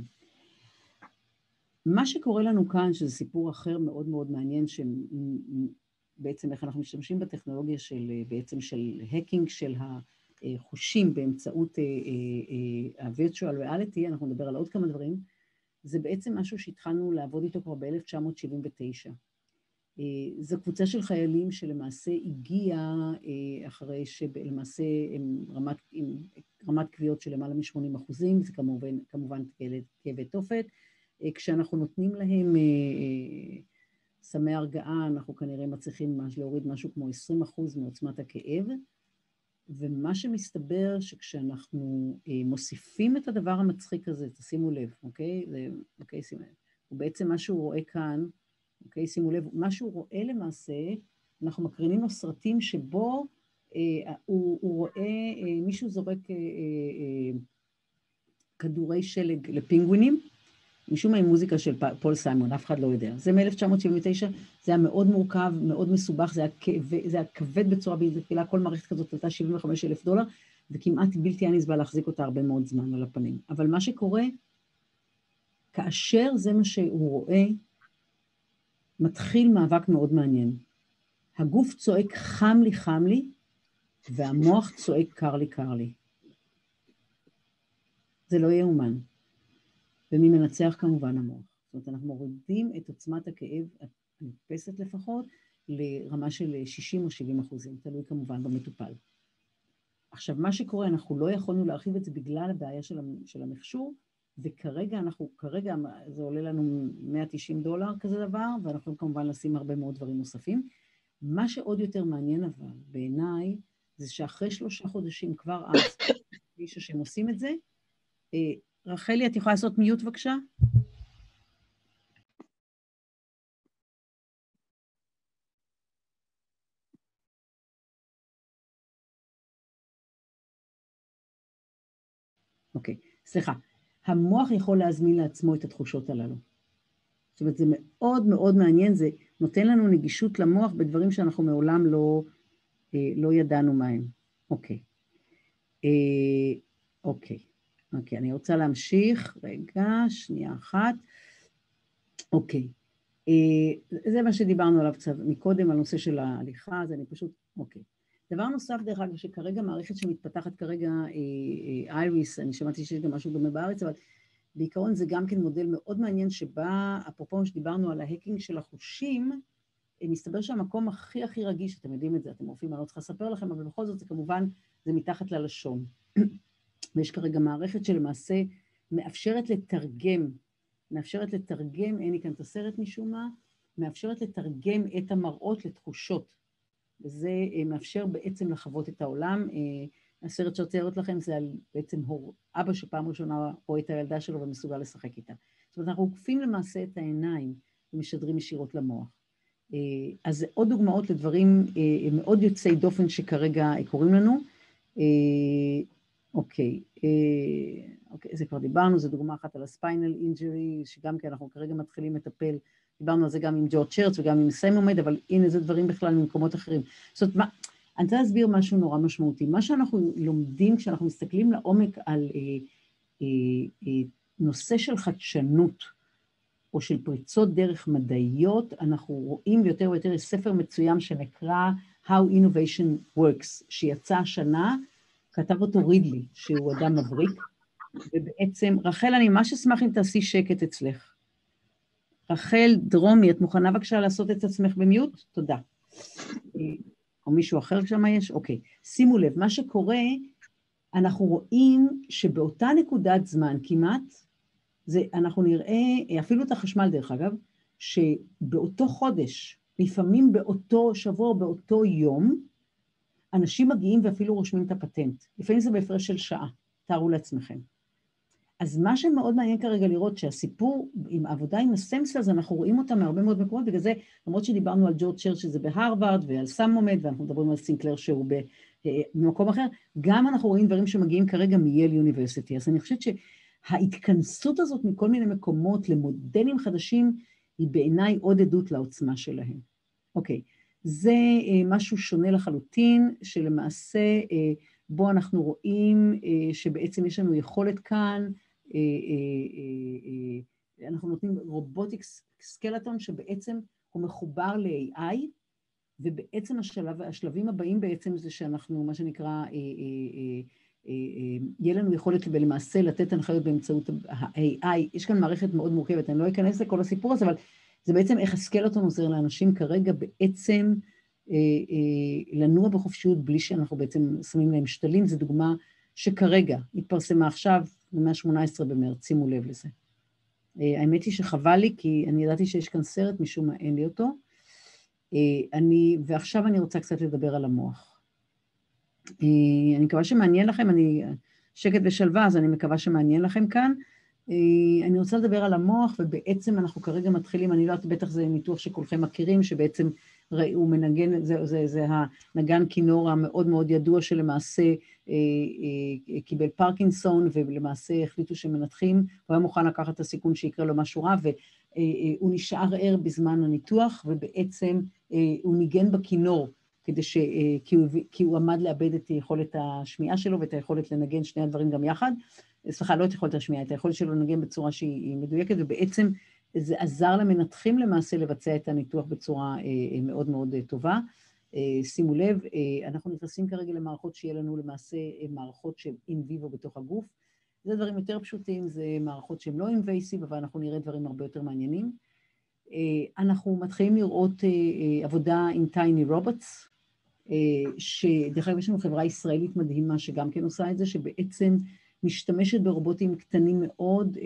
מה שקורה לנו כאן, שזה סיפור אחר מאוד מאוד מעניין, שבעצם איך אנחנו משתמשים בטכנולוגיה של, בעצם של הקינג של החושים באמצעות ה-virtual reality, אנחנו נדבר על עוד כמה דברים, זה בעצם משהו שהתחלנו לעבוד איתו כבר ב-אלף תשע מאות שבעים ותשע. זו קבוצה של חיילים שלמעשה הגיעה אחרי שלמעשה רמת, רמת קביעות של למעלה מ-שמונים אחוזים, זה כמובן, כמובן כאבי תופת, כשאנחנו נותנים להם סמי הרגעה, אנחנו כנראה מצליחים להוריד משהו כמו עשרים אחוז מעוצמת הכאב, ומה שמסתבר שכשאנחנו מוסיפים את הדבר המצחיק הזה, תשימו לב, אוקיי? אוקיי, שימו לב. ובעצם מה שהוא רואה כאן, אוקיי, שימו לב, מה שהוא רואה למעשה, אנחנו מקרינים לו סרטים שבו אה, הוא, הוא רואה, אה, מישהו זורק אה, אה, כדורי שלג לפינגווינים, משום מה עם מוזיקה של פול סיימון, אף אחד לא יודע. זה מ-אלף תשע מאות שבעים ותשע, זה היה מאוד מורכב, מאוד מסובך, זה היה, כבד, זה היה כבד בצורה בלתי רגילה, כל מערכת כזאת עלתה שבעים וחמישה אלף דולר, וכמעט בלתי הנסבל להחזיק אותה הרבה מאוד זמן על הפנים. אבל מה שקורה, כאשר זה מה שהוא רואה, מתחיל מאבק מאוד מעניין. הגוף צועק חם לי, חם לי, והמוח צועק קר לי, קר לי. זה לא יאומן. ומי מנצח כמובן המוח. זאת אומרת, אנחנו מורידים את עוצמת הכאב, המדפסת לפחות, לרמה של שישים או שבעים אחוזים, תלוי כמובן במטופל. עכשיו, מה שקורה, אנחנו לא יכולנו להרחיב את זה בגלל הבעיה של המכשור, וכרגע אנחנו, כרגע זה עולה לנו מאה תשעים דולר כזה דבר, ואנחנו יכולים כמובן לשים הרבה מאוד דברים נוספים. מה שעוד יותר מעניין אבל, בעיניי, זה שאחרי שלושה חודשים כבר אז, מישהו שהם עושים את זה, רחלי, את יכולה לעשות מיוט בבקשה? אוקיי, סליחה. המוח יכול להזמין לעצמו את התחושות הללו. זאת אומרת, זה מאוד מאוד מעניין, זה נותן לנו נגישות למוח בדברים שאנחנו מעולם לא, לא ידענו מהם. אוקיי. אוקיי. אוקיי, אני רוצה להמשיך, רגע, שנייה אחת. אוקיי, זה מה שדיברנו עליו קצת מקודם, על נושא של ההליכה, אז אני פשוט, אוקיי. דבר נוסף דרך אגב, שכרגע מערכת שמתפתחת כרגע, אייריס, אני שמעתי שיש גם משהו דומה בארץ, אבל בעיקרון זה גם כן מודל מאוד מעניין, שבה, אפרופו שדיברנו על ההקינג של החושים, מסתבר שהמקום הכי הכי רגיש, אתם יודעים את זה, אתם רופאים, אני לא צריכה לספר לכם, אבל בכל זאת זה כמובן, זה מתחת ללשון. ויש כרגע מערכת שלמעשה מאפשרת לתרגם, מאפשרת לתרגם, אין לי כאן את הסרט משום מה, מאפשרת לתרגם את המראות לתחושות, וזה מאפשר בעצם לחוות את העולם. הסרט שרציתי להראות לכם זה על בעצם אבא שפעם ראשונה רואה את הילדה שלו ומסוגל לשחק איתה. זאת אומרת, אנחנו עוקפים למעשה את העיניים ומשדרים ישירות למוח. אז זה עוד דוגמאות לדברים מאוד יוצאי דופן שכרגע קוראים לנו. אוקיי, אוקיי, זה כבר דיברנו, זו דוגמה אחת על הספיינל אינג'רי, שגם כי אנחנו כרגע מתחילים לטפל, דיברנו על זה גם עם ג'ורג' צ'רץ' וגם עם סמומד, אבל הנה זה דברים בכלל ממקומות אחרים. זאת אומרת, מה, אני רוצה להסביר משהו נורא משמעותי. מה שאנחנו לומדים כשאנחנו מסתכלים לעומק על אה, אה, אה, נושא של חדשנות, או של פריצות דרך מדעיות, אנחנו רואים יותר ויותר ספר מצוין שנקרא How Innovation Works, שיצא השנה, כתב אותו רידלי, שהוא אדם מבריק, ובעצם, רחל, אני ממש אשמח אם תעשי שקט אצלך. רחל דרומי, את מוכנה בבקשה לעשות את עצמך במיוט? תודה. או מישהו אחר שמה יש? אוקיי. שימו לב, מה שקורה, אנחנו רואים שבאותה נקודת זמן כמעט, זה, אנחנו נראה, אפילו את החשמל דרך אגב, שבאותו חודש, לפעמים באותו שבוע, באותו יום, אנשים מגיעים ואפילו רושמים את הפטנט. לפעמים זה בהפרש של שעה, תארו לעצמכם. אז מה שמאוד מעניין כרגע לראות, שהסיפור עם העבודה עם הסמסלס, אנחנו רואים אותם מהרבה מאוד מקומות, בגלל זה, למרות שדיברנו על ג'ורג' צ'רץ' שזה בהרווארד, ועל סמומד, ואנחנו מדברים על סינקלר שהוא במקום אחר, גם אנחנו רואים דברים שמגיעים כרגע מייל יוניברסיטי. אז אני חושבת שההתכנסות הזאת מכל מיני מקומות למודלים חדשים, היא בעיניי עוד עדות לעוצמה שלהם. אוקיי. זה משהו שונה לחלוטין, שלמעשה בו אנחנו רואים שבעצם יש לנו יכולת כאן, אנחנו נותנים רובוטיק סקלטון שבעצם הוא מחובר ל-איי איי, ובעצם השלב, השלבים הבאים בעצם זה שאנחנו, מה שנקרא, יהיה לנו יכולת למעשה לתת הנחיות באמצעות ה-איי איי. יש כאן מערכת מאוד מורכבת, אני לא אכנס לכל הסיפור הזה, אבל זה בעצם איך הסקלטון עוזר לאנשים כרגע בעצם לנוע בחופשיות בלי שאנחנו בעצם שמים להם שתלים. זו דוגמה שכרגע התפרסמה עכשיו, ב-שמונה עשרה במרץ, שימו לב לזה. האמת היא שחבל לי, כי אני ידעתי שיש כאן סרט, משום מה אין לי אותו. אני, ועכשיו אני רוצה קצת לדבר על המוח. אני מקווה שמעניין לכם, אני שקט ושלווה, אז אני מקווה שמעניין לכם כאן. אני רוצה לדבר על המוח, ובעצם אנחנו כרגע מתחילים, אני לא יודעת, בטח זה ניתוח שכולכם מכירים, שבעצם הוא מנגן, זה, זה, זה הנגן כינור המאוד מאוד ידוע, שלמעשה קיבל פרקינסון, ולמעשה החליטו שמנתחים, הוא היה מוכן לקחת את הסיכון שיקרה לו משהו רע, והוא נשאר ער בזמן הניתוח, ובעצם הוא ניגן בכינור, כדי ש... כי הוא... כי הוא עמד לאבד את יכולת השמיעה שלו, ואת היכולת לנגן שני הדברים גם יחד, סליחה, לא את יכולת השמיעה, את היכולת שלו לנגן בצורה שהיא מדויקת, ובעצם זה עזר למנתחים למעשה לבצע את הניתוח בצורה מאוד מאוד טובה. שימו לב, אנחנו נכנסים כרגע למערכות שיהיה לנו למעשה מערכות שהן אין ויבו בתוך הגוף. זה דברים יותר פשוטים, זה מערכות שהן לא אינבייסיב, אבל אנחנו נראה דברים הרבה יותר מעניינים. אנחנו מתחילים לראות עבודה עם טייני רובוטס, שדרך אגב יש לנו חברה ישראלית מדהימה שגם כן עושה את זה, שבעצם משתמשת ברובוטים קטנים מאוד,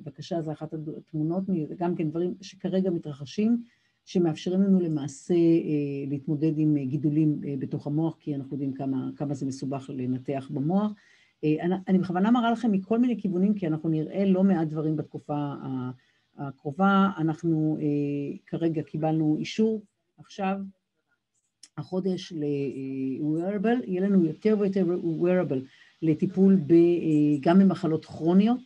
בבקשה, זו אחת התמונות, גם כן דברים שכרגע מתרחשים, שמאפשרים לנו למעשה להתמודד עם גידולים בתוך המוח, כי אנחנו יודעים כמה, כמה זה מסובך לנתח במוח. אני בכוונה מראה לכם מכל מיני כיוונים, כי אנחנו נראה לא מעט דברים בתקופה הקרובה. אנחנו כרגע קיבלנו אישור עכשיו, החודש ל-wearable, יהיה לנו יותר ויותר wearable, לטיפול ב, גם במחלות כרוניות.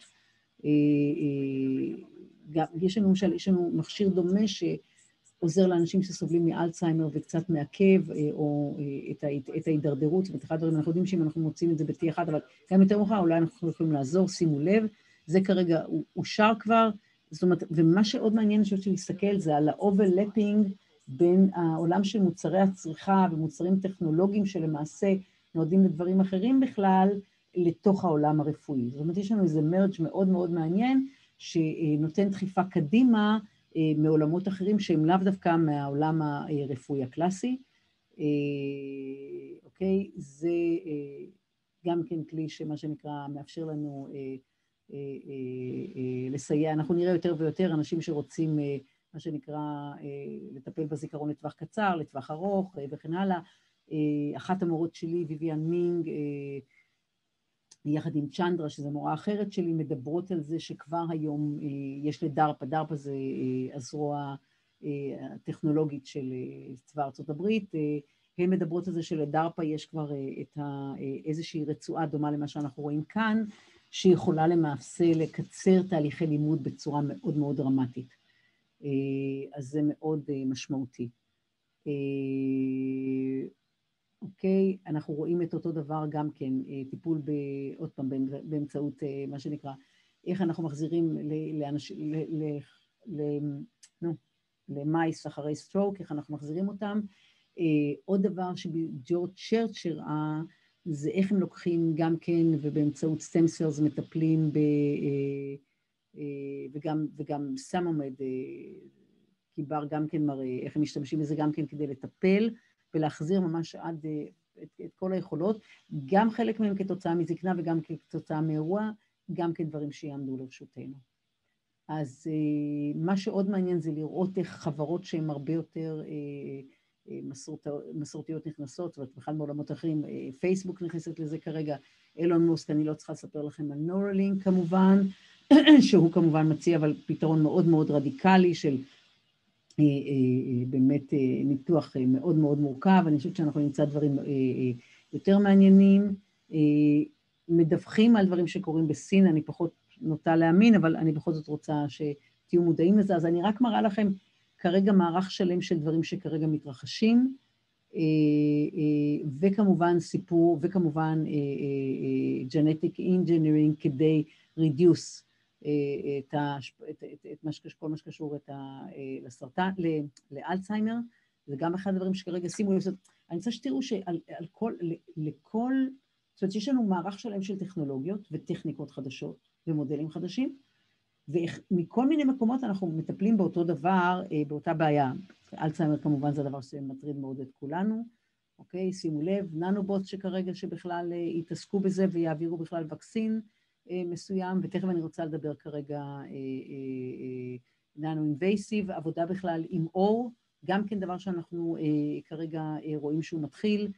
יש לנו, למשל, יש לנו מכשיר דומה שעוזר לאנשים שסובלים מאלצהיימר וקצת מעכב, או את, את ההידרדרות, ואת אחד הדברים, אנחנו יודעים שאם אנחנו מוצאים את זה בתיה אחת, אבל גם יותר מוכר, אולי אנחנו יכולים לעזור, שימו לב, זה כרגע אושר כבר, זאת אומרת, ומה שעוד מעניין שיש לי להסתכל, זה על ה-overlapping בין העולם של מוצרי הצריכה ומוצרים טכנולוגיים שלמעשה נועדים לדברים אחרים בכלל, לתוך העולם הרפואי. זאת אומרת, יש לנו איזה מרג' מאוד מאוד מעניין, שנותן דחיפה קדימה מעולמות אחרים, שהם לאו דווקא מהעולם הרפואי הקלאסי. אוקיי, זה גם כן כלי שמה שנקרא מאפשר לנו לסייע. אנחנו נראה יותר ויותר אנשים שרוצים, מה שנקרא, לטפל בזיכרון לטווח קצר, לטווח ארוך וכן הלאה. אחת המורות שלי, ויויאן מינג, יחד עם צ'נדרה, שזו מורה אחרת שלי, מדברות על זה שכבר היום יש לדארפה, דארפה זה הזרוע הטכנולוגית של צבא ארצות הברית, הן מדברות על זה שלדארפה יש כבר את ה... איזושהי רצועה דומה למה שאנחנו רואים כאן, שיכולה למעשה לקצר תהליכי לימוד בצורה מאוד מאוד דרמטית. אז זה מאוד משמעותי. אוקיי, okay, אנחנו רואים את אותו דבר גם כן, טיפול ב, עוד פעם באמצעות מה שנקרא, איך אנחנו מחזירים לאנשים, למייס אחרי סטרוק, איך אנחנו מחזירים אותם. עוד דבר שג'ורג' צ'רץ' הראה, זה איך הם לוקחים גם כן, ובאמצעות סטם סלס מטפלים, ב, וגם, וגם סמומד קיבר גם כן מראה, איך הם משתמשים בזה גם כן כדי לטפל, ולהחזיר ממש עד את, את כל היכולות, גם חלק מהם כתוצאה מזקנה וגם כתוצאה מאירוע, גם כדברים שיעמדו לרשותנו. אז מה שעוד מעניין זה לראות איך חברות שהן הרבה יותר מסורת, מסורתיות נכנסות, ובכלל מעולמות אחרים, פייסבוק נכנסת לזה כרגע, אילון מוסק, אני לא צריכה לספר לכם על נורלינק כמובן, שהוא כמובן מציע, אבל פתרון מאוד מאוד רדיקלי של... באמת ניתוח מאוד מאוד מורכב, אני חושבת שאנחנו נמצא דברים יותר מעניינים, מדווחים על דברים שקורים בסין, אני פחות נוטה להאמין, אבל אני בכל זאת רוצה שתהיו מודעים לזה, אז אני רק מראה לכם כרגע מערך שלם של דברים שכרגע מתרחשים, וכמובן סיפור, וכמובן genetic engineering כדי reduce כל מה שקשור לסרטן, לאלצהיימר, זה גם אחד הדברים שכרגע שימו, אני רוצה שתראו שלכל, זאת אומרת שיש לנו מערך שלם של טכנולוגיות וטכניקות חדשות ומודלים חדשים, ומכל מיני מקומות אנחנו מטפלים באותו דבר, באותה בעיה. אלצהיימר כמובן זה דבר שמטריד מאוד את כולנו, אוקיי? שימו לב, ננובוט שכרגע שבכלל יתעסקו בזה ויעבירו בכלל וקסין מסוים, ותכף אני רוצה לדבר כרגע ננו-אינבייסיב, עבודה בכלל עם אור, גם כן דבר שאנחנו כרגע רואים שהוא מתחיל,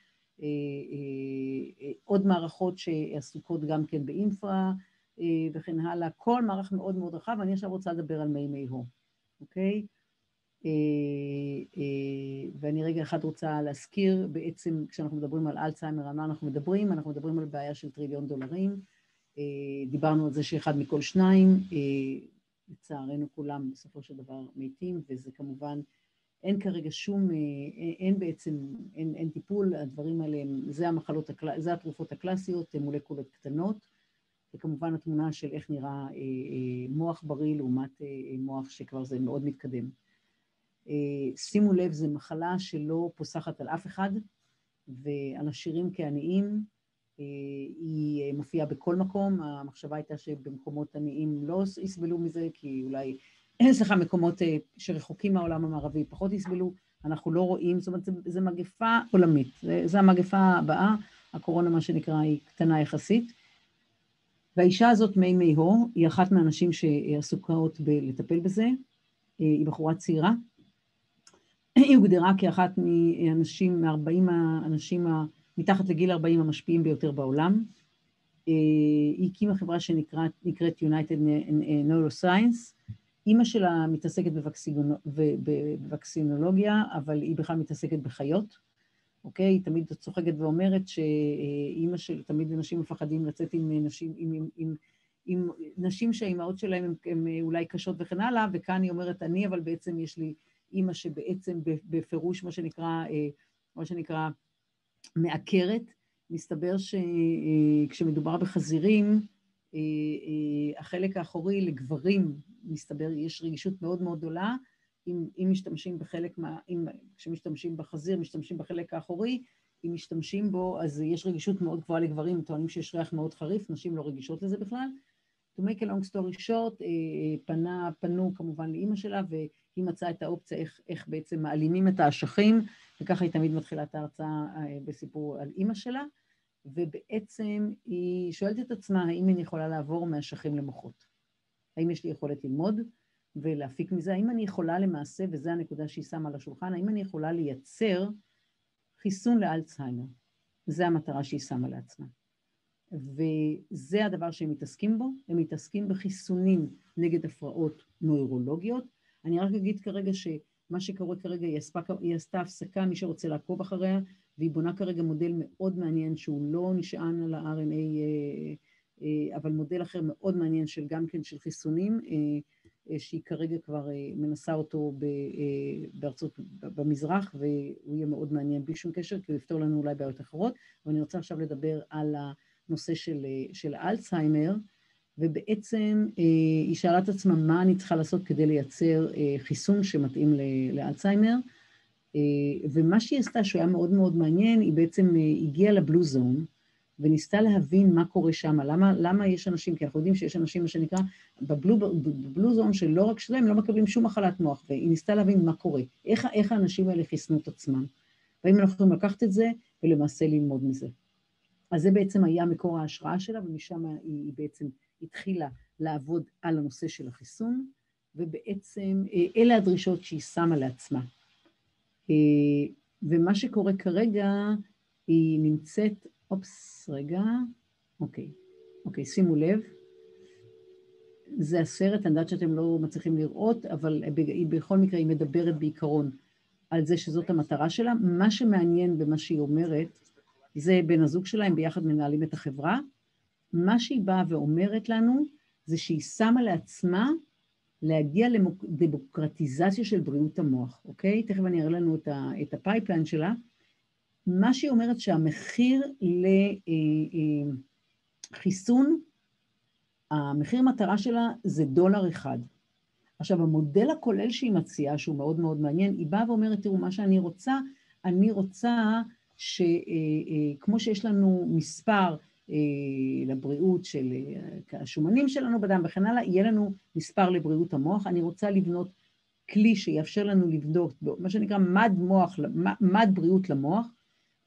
עוד מערכות שעסוקות גם כן באינפרה, וכן הלאה, כל מערך מאוד מאוד רחב, ואני עכשיו רוצה לדבר על מי מי הו, אוקיי? ואני רגע אחד רוצה להזכיר, בעצם כשאנחנו מדברים על אלצהיימר, על מה אנחנו מדברים, אנחנו מדברים על בעיה של טריליון דולרים, דיברנו על זה שאחד מכל שניים, לצערנו כולם בסופו של דבר מתים, וזה כמובן, אין כרגע שום, אין בעצם, אין, אין טיפול, הדברים האלה, זה המחלות, זה התרופות הקלאסיות, מולקולות קטנות, וכמובן התמונה של איך נראה אה, אה, מוח בריא לעומת אה, אה, מוח שכבר זה מאוד מתקדם. אה, שימו לב, זו מחלה שלא פוסחת על אף אחד, ועל עשירים כעניים, אה, היא מופיעה בכל מקום, המחשבה הייתה שבמקומות עניים לא יסבלו מזה, כי אולי, סליחה, מקומות אה, שרחוקים מהעולם המערבי פחות יסבלו, אנחנו לא רואים, זאת אומרת, זו מגפה עולמית, זו המגפה הבאה, הקורונה מה שנקרא היא קטנה יחסית, והאישה הזאת, מי מי הו, היא אחת מהאנשים שעסוקות בלטפל בזה, היא בחורה צעירה, היא הוגדרה כאחת מאנשים, מארבעים האנשים, מתחת לגיל ארבעים המשפיעים ביותר בעולם, היא הקימה חברה שנקראת United Neuroscience, אימא שלה מתעסקת בווקסינולוגיה, אבל היא בכלל מתעסקת בחיות, אוקיי? היא תמיד צוחקת ואומרת שאימא של, תמיד אנשים מפחדים לצאת עם נשים, עם, עם, עם, עם נשים שהאימהות שלהם הם, הם אולי קשות וכן הלאה, וכאן היא אומרת אני, אבל בעצם יש לי אימא שבעצם בפירוש, מה שנקרא, מה שנקרא, מעקרת. מסתבר שכשמדובר בחזירים, החלק האחורי לגברים, מסתבר, יש רגישות מאוד מאוד גדולה, אם, אם משתמשים בחלק, מה, אם, כשמשתמשים בחזיר, משתמשים בחלק האחורי, אם משתמשים בו, אז יש רגישות מאוד גבוהה לגברים, טוענים שיש ריח מאוד חריף, נשים לא רגישות לזה בכלל. To make a long story short, פנה, פנו כמובן לאימא שלה, והיא מצאה את האופציה איך, איך בעצם מעלימים את האשכים, וככה היא תמיד מתחילה את ההרצאה בסיפור על אימא שלה, ובעצם היא שואלת את עצמה, האם אני יכולה לעבור מהאשכים למוחות? האם יש לי יכולת ללמוד? ולהפיק מזה, האם אני יכולה למעשה, וזו הנקודה שהיא שמה על השולחן, האם אני יכולה לייצר חיסון לאלצהיימר? זו המטרה שהיא שמה לעצמה. וזה הדבר שהם מתעסקים בו, הם מתעסקים בחיסונים נגד הפרעות נוירולוגיות. אני רק אגיד כרגע שמה שקורה כרגע, היא, הספק, היא עשתה הפסקה, מי שרוצה לעקוב אחריה, והיא בונה כרגע מודל מאוד מעניין, שהוא לא נשען על ה-אר אן איי, אבל מודל אחר מאוד מעניין של גם כן של חיסונים, שהיא כרגע כבר מנסה אותו בארצות, במזרח, והוא יהיה מאוד מעניין בלי שום קשר, כי הוא יפתור לנו אולי בעיות אחרות, ואני רוצה עכשיו לדבר על הנושא של, של אלצהיימר, ובעצם היא שאלה את עצמה מה אני צריכה לעשות כדי לייצר חיסון שמתאים לאלצהיימר, ומה שהיא עשתה שהוא היה מאוד מאוד מעניין, היא בעצם הגיעה לבלו זון, וניסתה להבין מה קורה שם, למה, למה יש אנשים, כי אנחנו יודעים שיש אנשים, מה שנקרא, בבלו, בבלו זון שלא רק שלהם, לא מקבלים שום מחלת מוח, והיא ניסתה להבין מה קורה, איך, איך האנשים האלה חיסנו את עצמם, ואם אנחנו יכולים לקחת את זה, ולמעשה ללמוד מזה. אז זה בעצם היה מקור ההשראה שלה, ומשם היא, היא בעצם התחילה לעבוד על הנושא של החיסון, ובעצם אלה הדרישות שהיא שמה לעצמה. ומה שקורה כרגע, היא נמצאת, אופס, רגע, אוקיי, אוקיי, שימו לב, זה הסרט, אני יודעת שאתם לא מצליחים לראות, אבל היא בכל מקרה היא מדברת בעיקרון על זה שזאת המטרה שלה, מה שמעניין במה שהיא אומרת, זה בן הזוג שלה, הם ביחד מנהלים את החברה, מה שהיא באה ואומרת לנו, זה שהיא שמה לעצמה להגיע לדמוקרטיזציה של בריאות המוח, אוקיי? תכף אני אראה לנו את הפייפליין שלה. מה שהיא אומרת שהמחיר לחיסון, המחיר מטרה שלה זה דולר אחד. עכשיו, המודל הכולל שהיא מציעה, שהוא מאוד מאוד מעניין, היא באה ואומרת, תראו, מה שאני רוצה, אני רוצה שכמו שיש לנו מספר לבריאות של השומנים שלנו בדם וכן הלאה, יהיה לנו מספר לבריאות המוח. אני רוצה לבנות כלי שיאפשר לנו לבדוק, מה שנקרא מד מוח, מד בריאות למוח,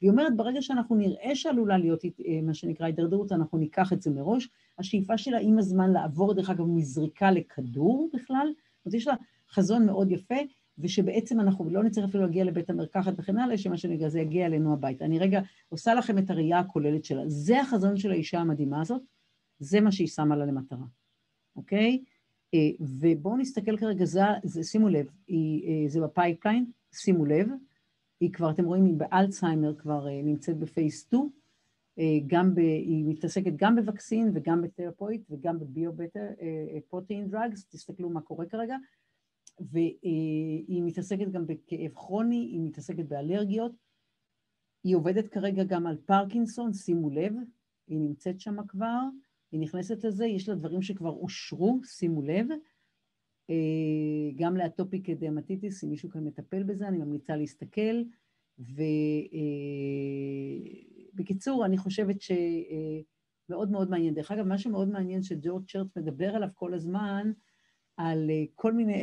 והיא אומרת, ברגע שאנחנו נראה שעלולה להיות מה שנקרא הידרדרות, אנחנו ניקח את זה מראש. השאיפה שלה עם הזמן לעבור, דרך אגב, מזריקה לכדור בכלל, אז יש לה חזון מאוד יפה, ושבעצם אנחנו לא נצטרך אפילו להגיע לבית המרקחת וכן הלאה, שמה שנגע זה יגיע אלינו הביתה. אני רגע עושה לכם את הראייה הכוללת שלה. זה החזון של האישה המדהימה הזאת, זה מה שהיא שמה לה למטרה, אוקיי? ובואו נסתכל כרגע, זה, זה, שימו לב, היא, זה בפייפליין, שימו לב, היא כבר, אתם רואים, היא באלצהיימר כבר נמצאת בפייס שתיים, גם ב, היא מתעסקת גם בווקסין וגם בתרפויט וגם בביו-פרוטאין דרגס, תסתכלו מה קורה כרגע, והיא מתעסקת גם בכאב כרוני, היא מתעסקת באלרגיות, היא עובדת כרגע גם על פרקינסון, שימו לב, היא נמצאת שם כבר, היא נכנסת לזה, יש לה דברים שכבר אושרו, שימו לב, גם לאטופיק דרמטיטיס, אם מישהו כאן מטפל בזה, אני ממליצה להסתכל, ובקיצור, אני חושבת שמאוד מאוד מעניין. דרך אגב, מה שמאוד מעניין שג'ורג' צ'רץ' מדבר עליו כל הזמן, על כל מיני,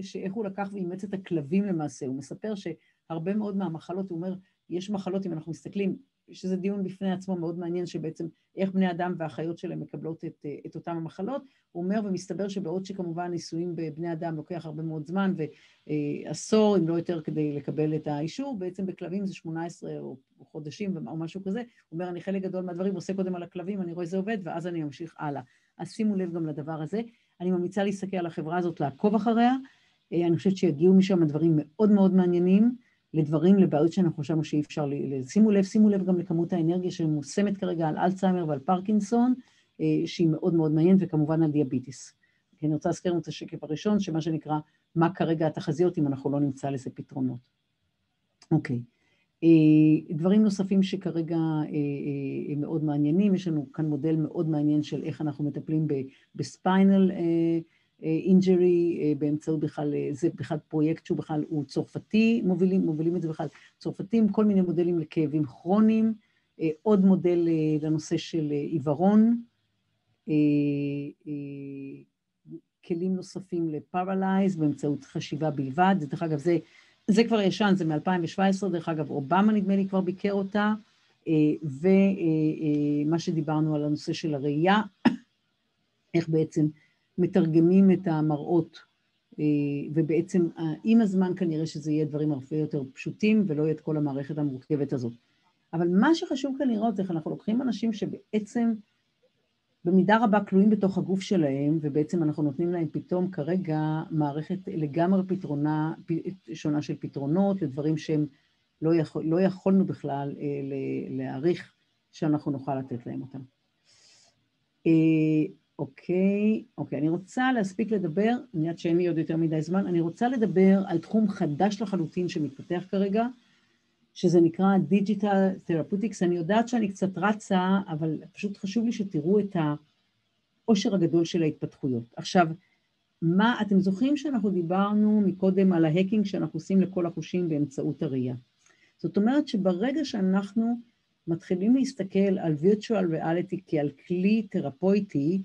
שאיך הוא לקח ואימץ את הכלבים למעשה, הוא מספר שהרבה מאוד מהמחלות, הוא אומר, יש מחלות, אם אנחנו מסתכלים, שזה דיון בפני עצמו מאוד מעניין, שבעצם איך בני אדם והחיות שלהם מקבלות את, את אותם המחלות, הוא אומר ומסתבר שבעוד שכמובן ניסויים בבני אדם לוקח הרבה מאוד זמן, ועשור, אם לא יותר, כדי לקבל את האישור, בעצם בכלבים זה שמונה עשרה או חודשים או משהו כזה, הוא אומר, אני חלק גדול מהדברים, עושה קודם על הכלבים, אני רואה זה עובד, ואז אני ממשיך הלאה. אז שימו לב גם לדבר הזה. אני ממליצה להסתכל על החברה הזאת, לעקוב אחריה. אני חושבת שיגיעו משם הדברים מאוד מאוד מעניינים, לדברים, לבעיות שאנחנו חושבים שאי אפשר לשימו לב, שימו לב גם לכמות האנרגיה שמושמת כרגע על אלצהיימר ועל פרקינסון, שהיא מאוד מאוד מעניינת, וכמובן על דיאביטיס. אני רוצה להזכיר לנו את השקף הראשון, שמה שנקרא, מה כרגע התחזיות, אם אנחנו לא נמצא לזה פתרונות. אוקיי. דברים נוספים שכרגע הם מאוד מעניינים, יש לנו כאן מודל מאוד מעניין של איך אנחנו מטפלים בספיינל אינג'רי, באמצעות בכלל, זה בכלל פרויקט שהוא בכלל, הוא צורפתי, מובילים, מובילים את זה בכלל צורפתים, כל מיני מודלים לכאבים כרוניים, עוד מודל לנושא של עיוורון, כלים נוספים לפרלייז, באמצעות חשיבה בלבד, דרך אגב זה, זה כבר ישן, זה מ-אלפיים שבע עשרה, דרך אגב, אובמה נדמה לי כבר ביקר אותה, ומה שדיברנו על הנושא של הראייה, איך בעצם מתרגמים את המראות, ובעצם עם הזמן כנראה שזה יהיה דברים הרבה יותר פשוטים, ולא יהיה את כל המערכת המורכבת הזאת. אבל מה שחשוב כאן לראות, זה איך אנחנו לוקחים אנשים שבעצם, במידה רבה כלואים בתוך הגוף שלהם, ובעצם אנחנו נותנים להם פתאום כרגע מערכת לגמרי פתרונה, שונה של פתרונות, לדברים שהם לא, יכול, לא יכולנו בכלל אה, להעריך שאנחנו נוכל לתת להם אותם. אה, אוקיי, אוקיי, אני רוצה להספיק לדבר, מיד שאין לי עוד יותר מדי זמן, אני רוצה לדבר על תחום חדש לחלוטין שמתפתח כרגע, שזה נקרא Digital Therapeutics. אני יודעת שאני קצת רצה, אבל פשוט חשוב לי שתראו את העושר הגדול של ההתפתחויות. עכשיו, מה, אתם זוכרים שאנחנו דיברנו מקודם על ההקינג שאנחנו עושים לכל החושים באמצעות הראייה. זאת אומרת שברגע שאנחנו מתחילים להסתכל על virtual reality כעל כלי תרפויטי,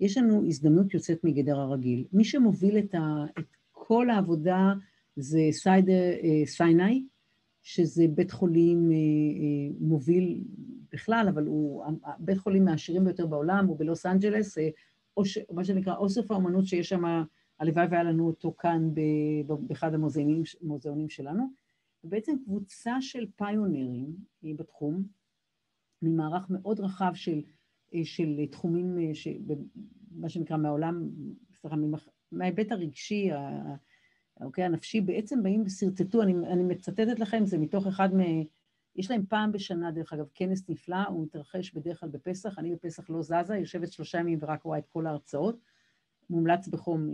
יש לנו הזדמנות יוצאת מגדר הרגיל. מי שמוביל את, ה, את כל העבודה זה סיידר סיני, שזה בית חולים מוביל בכלל, אבל הוא בית חולים מהעשירים ביותר בעולם, הוא בלוס אנג'לס, מה שנקרא אוסף האומנות שיש שם, הלוואי והיה לנו אותו כאן באחד המוזיאונים שלנו, ובעצם קבוצה של פיונרים בתחום, ממערך מאוד רחב של, של תחומים, מה שנקרא מהעולם, סליחה, מההיבט הרגשי, אוקיי, הנפשי, בעצם באים וסרטטו, אני, אני מצטטת לכם, זה מתוך אחד מ... יש להם פעם בשנה, דרך אגב, כנס נפלא, הוא מתרחש בדרך כלל בפסח, אני בפסח לא זזה, יושבת שלושה ימים ורק רואה את כל ההרצאות, מומלץ בחום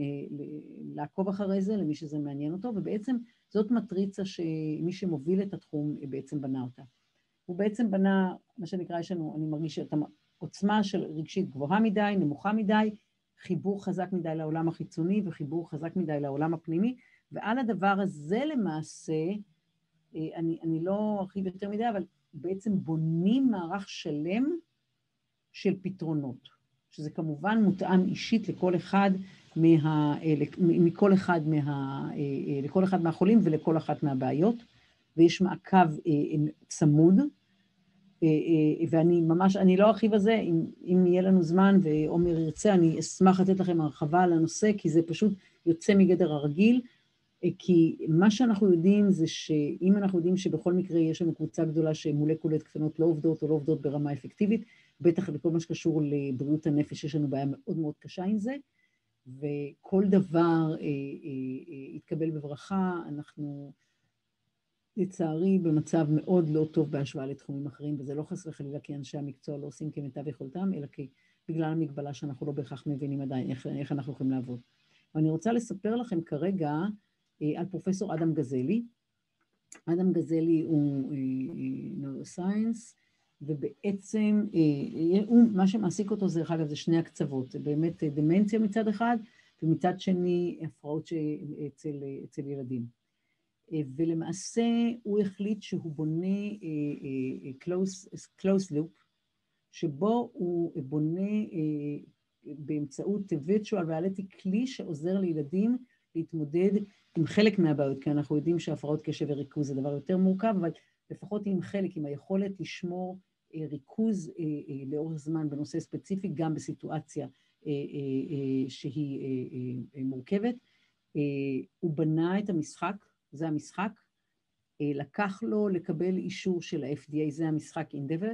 לעקוב אחרי זה, למי שזה מעניין אותו, ובעצם זאת מטריצה שמי שמוביל את התחום בעצם בנה אותה. הוא בעצם בנה, מה שנקרא, יש לנו, אני מרגיש שאת העוצמה של רגשית גבוהה מדי, נמוכה מדי, חיבור חזק מדי לעולם החיצוני, וחיבור חזק מדי לעולם הפנימי, ועל הדבר הזה למעשה, אני, אני לא ארחיב יותר מדי, אבל בעצם בונים מערך שלם של פתרונות, שזה כמובן מותאם אישית לכל אחד, מה, מכל אחד מה, לכל אחד מהחולים ולכל אחת מהבעיות, ויש מעקב צמוד, ואני ממש, אני לא ארחיב על זה, אם, אם יהיה לנו זמן ועומר ירצה, אני אשמח לתת לכם הרחבה על הנושא, כי זה פשוט יוצא מגדר הרגיל, כי מה שאנחנו יודעים זה שאם אנחנו יודעים שבכל מקרה יש לנו קבוצה גדולה שמולקולות קטנות לא עובדות או לא עובדות ברמה אפקטיבית, בטח לכל מה שקשור לבריאות הנפש יש לנו בעיה מאוד מאוד קשה עם זה, וכל דבר אה, אה, יתקבל בברכה, אנחנו לצערי במצב מאוד לא טוב בהשוואה לתחומים אחרים, וזה לא חס וחלילה כי אנשי המקצוע לא עושים כמיטב יכולתם, אלא כי בגלל המגבלה שאנחנו לא בהכרח מבינים עדיין איך, איך אנחנו יכולים לעבוד. ואני רוצה לספר לכם כרגע על פרופסור אדם גזלי. אדם גזלי הוא נוירוסיינס, ובעצם הוא, מה שמעסיק אותו זה, אגב, זה שני הקצוות, זה באמת דמנציה מצד אחד, ומצד שני הפרעות שאצל, אצל ילדים. ולמעשה הוא החליט שהוא בונה close, close loop, שבו הוא בונה באמצעות virtual reality כלי שעוזר לילדים להתמודד עם חלק מהבעיות, כי אנחנו יודעים שהפרעות קשב וריכוז זה דבר יותר מורכב, אבל לפחות עם חלק, עם היכולת לשמור ריכוז לאורך זמן בנושא ספציפי, גם בסיטואציה שהיא מורכבת. הוא בנה את המשחק, זה המשחק, לקח לו לקבל אישור של ה-אף די איי, זה המשחק אינדבר,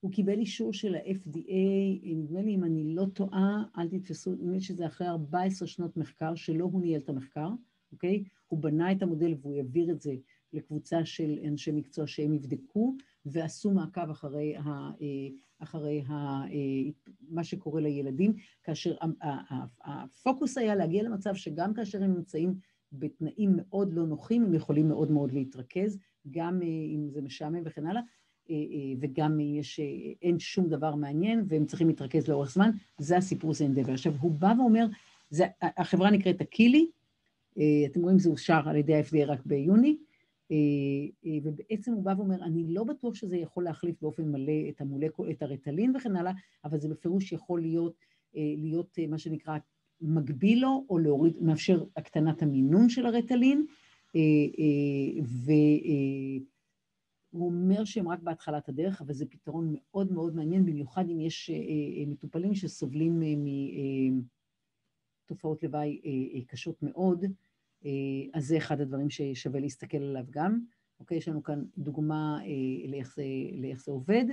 הוא קיבל אישור של ה-אף די איי, נדמה לי אם אני לא טועה, אל תתפסו, נדמה לי שזה אחרי ארבע עשרה שנות מחקר, שלא הוא ניהל את המחקר, אוקיי? הוא בנה את המודל והוא העביר את זה לקבוצה של אנשי מקצוע שהם יבדקו, ועשו מעקב אחרי, ה, אחרי ה, מה שקורה לילדים, כאשר הפוקוס היה להגיע למצב שגם כאשר הם נמצאים בתנאים מאוד לא נוחים, הם יכולים מאוד מאוד להתרכז, גם אם זה משעמם וכן הלאה, וגם יש, אין שום דבר מעניין, והם צריכים להתרכז לאורך זמן, זה הסיפור זה אינדבר. עכשיו, הוא בא ואומר, זה, החברה נקראת אקילי, אתם רואים, זה אושר על ידי ה-אף די איי רק ביוני, ובעצם הוא בא ואומר, אני לא בטוח שזה יכול להחליף באופן מלא את המולקול, את הרטלין וכן הלאה, אבל זה בפירוש יכול להיות, להיות מה שנקרא מגביל לו, או להוריד, מאפשר הקטנת המינון של הרטלין, ו... הוא אומר שהם רק בהתחלת הדרך, אבל זה פתרון מאוד מאוד מעניין, במיוחד אם יש מטופלים שסובלים מתופעות לוואי קשות מאוד, אז זה אחד הדברים ששווה להסתכל עליו גם. אוקיי, יש לנו כאן דוגמה לאיך זה עובד,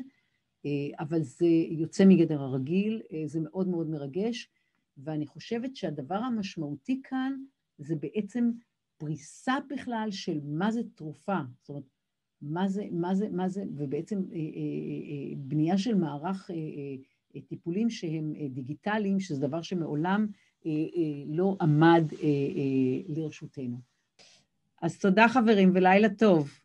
אבל זה יוצא מגדר הרגיל, זה מאוד מאוד מרגש, ואני חושבת שהדבר המשמעותי כאן זה בעצם פריסה בכלל של מה זה תרופה, זאת אומרת, מה זה, מה זה, מה זה, ובעצם בנייה של מערך טיפולים שהם דיגיטליים, שזה דבר שמעולם לא עמד לרשותנו. אז תודה חברים ולילה טוב.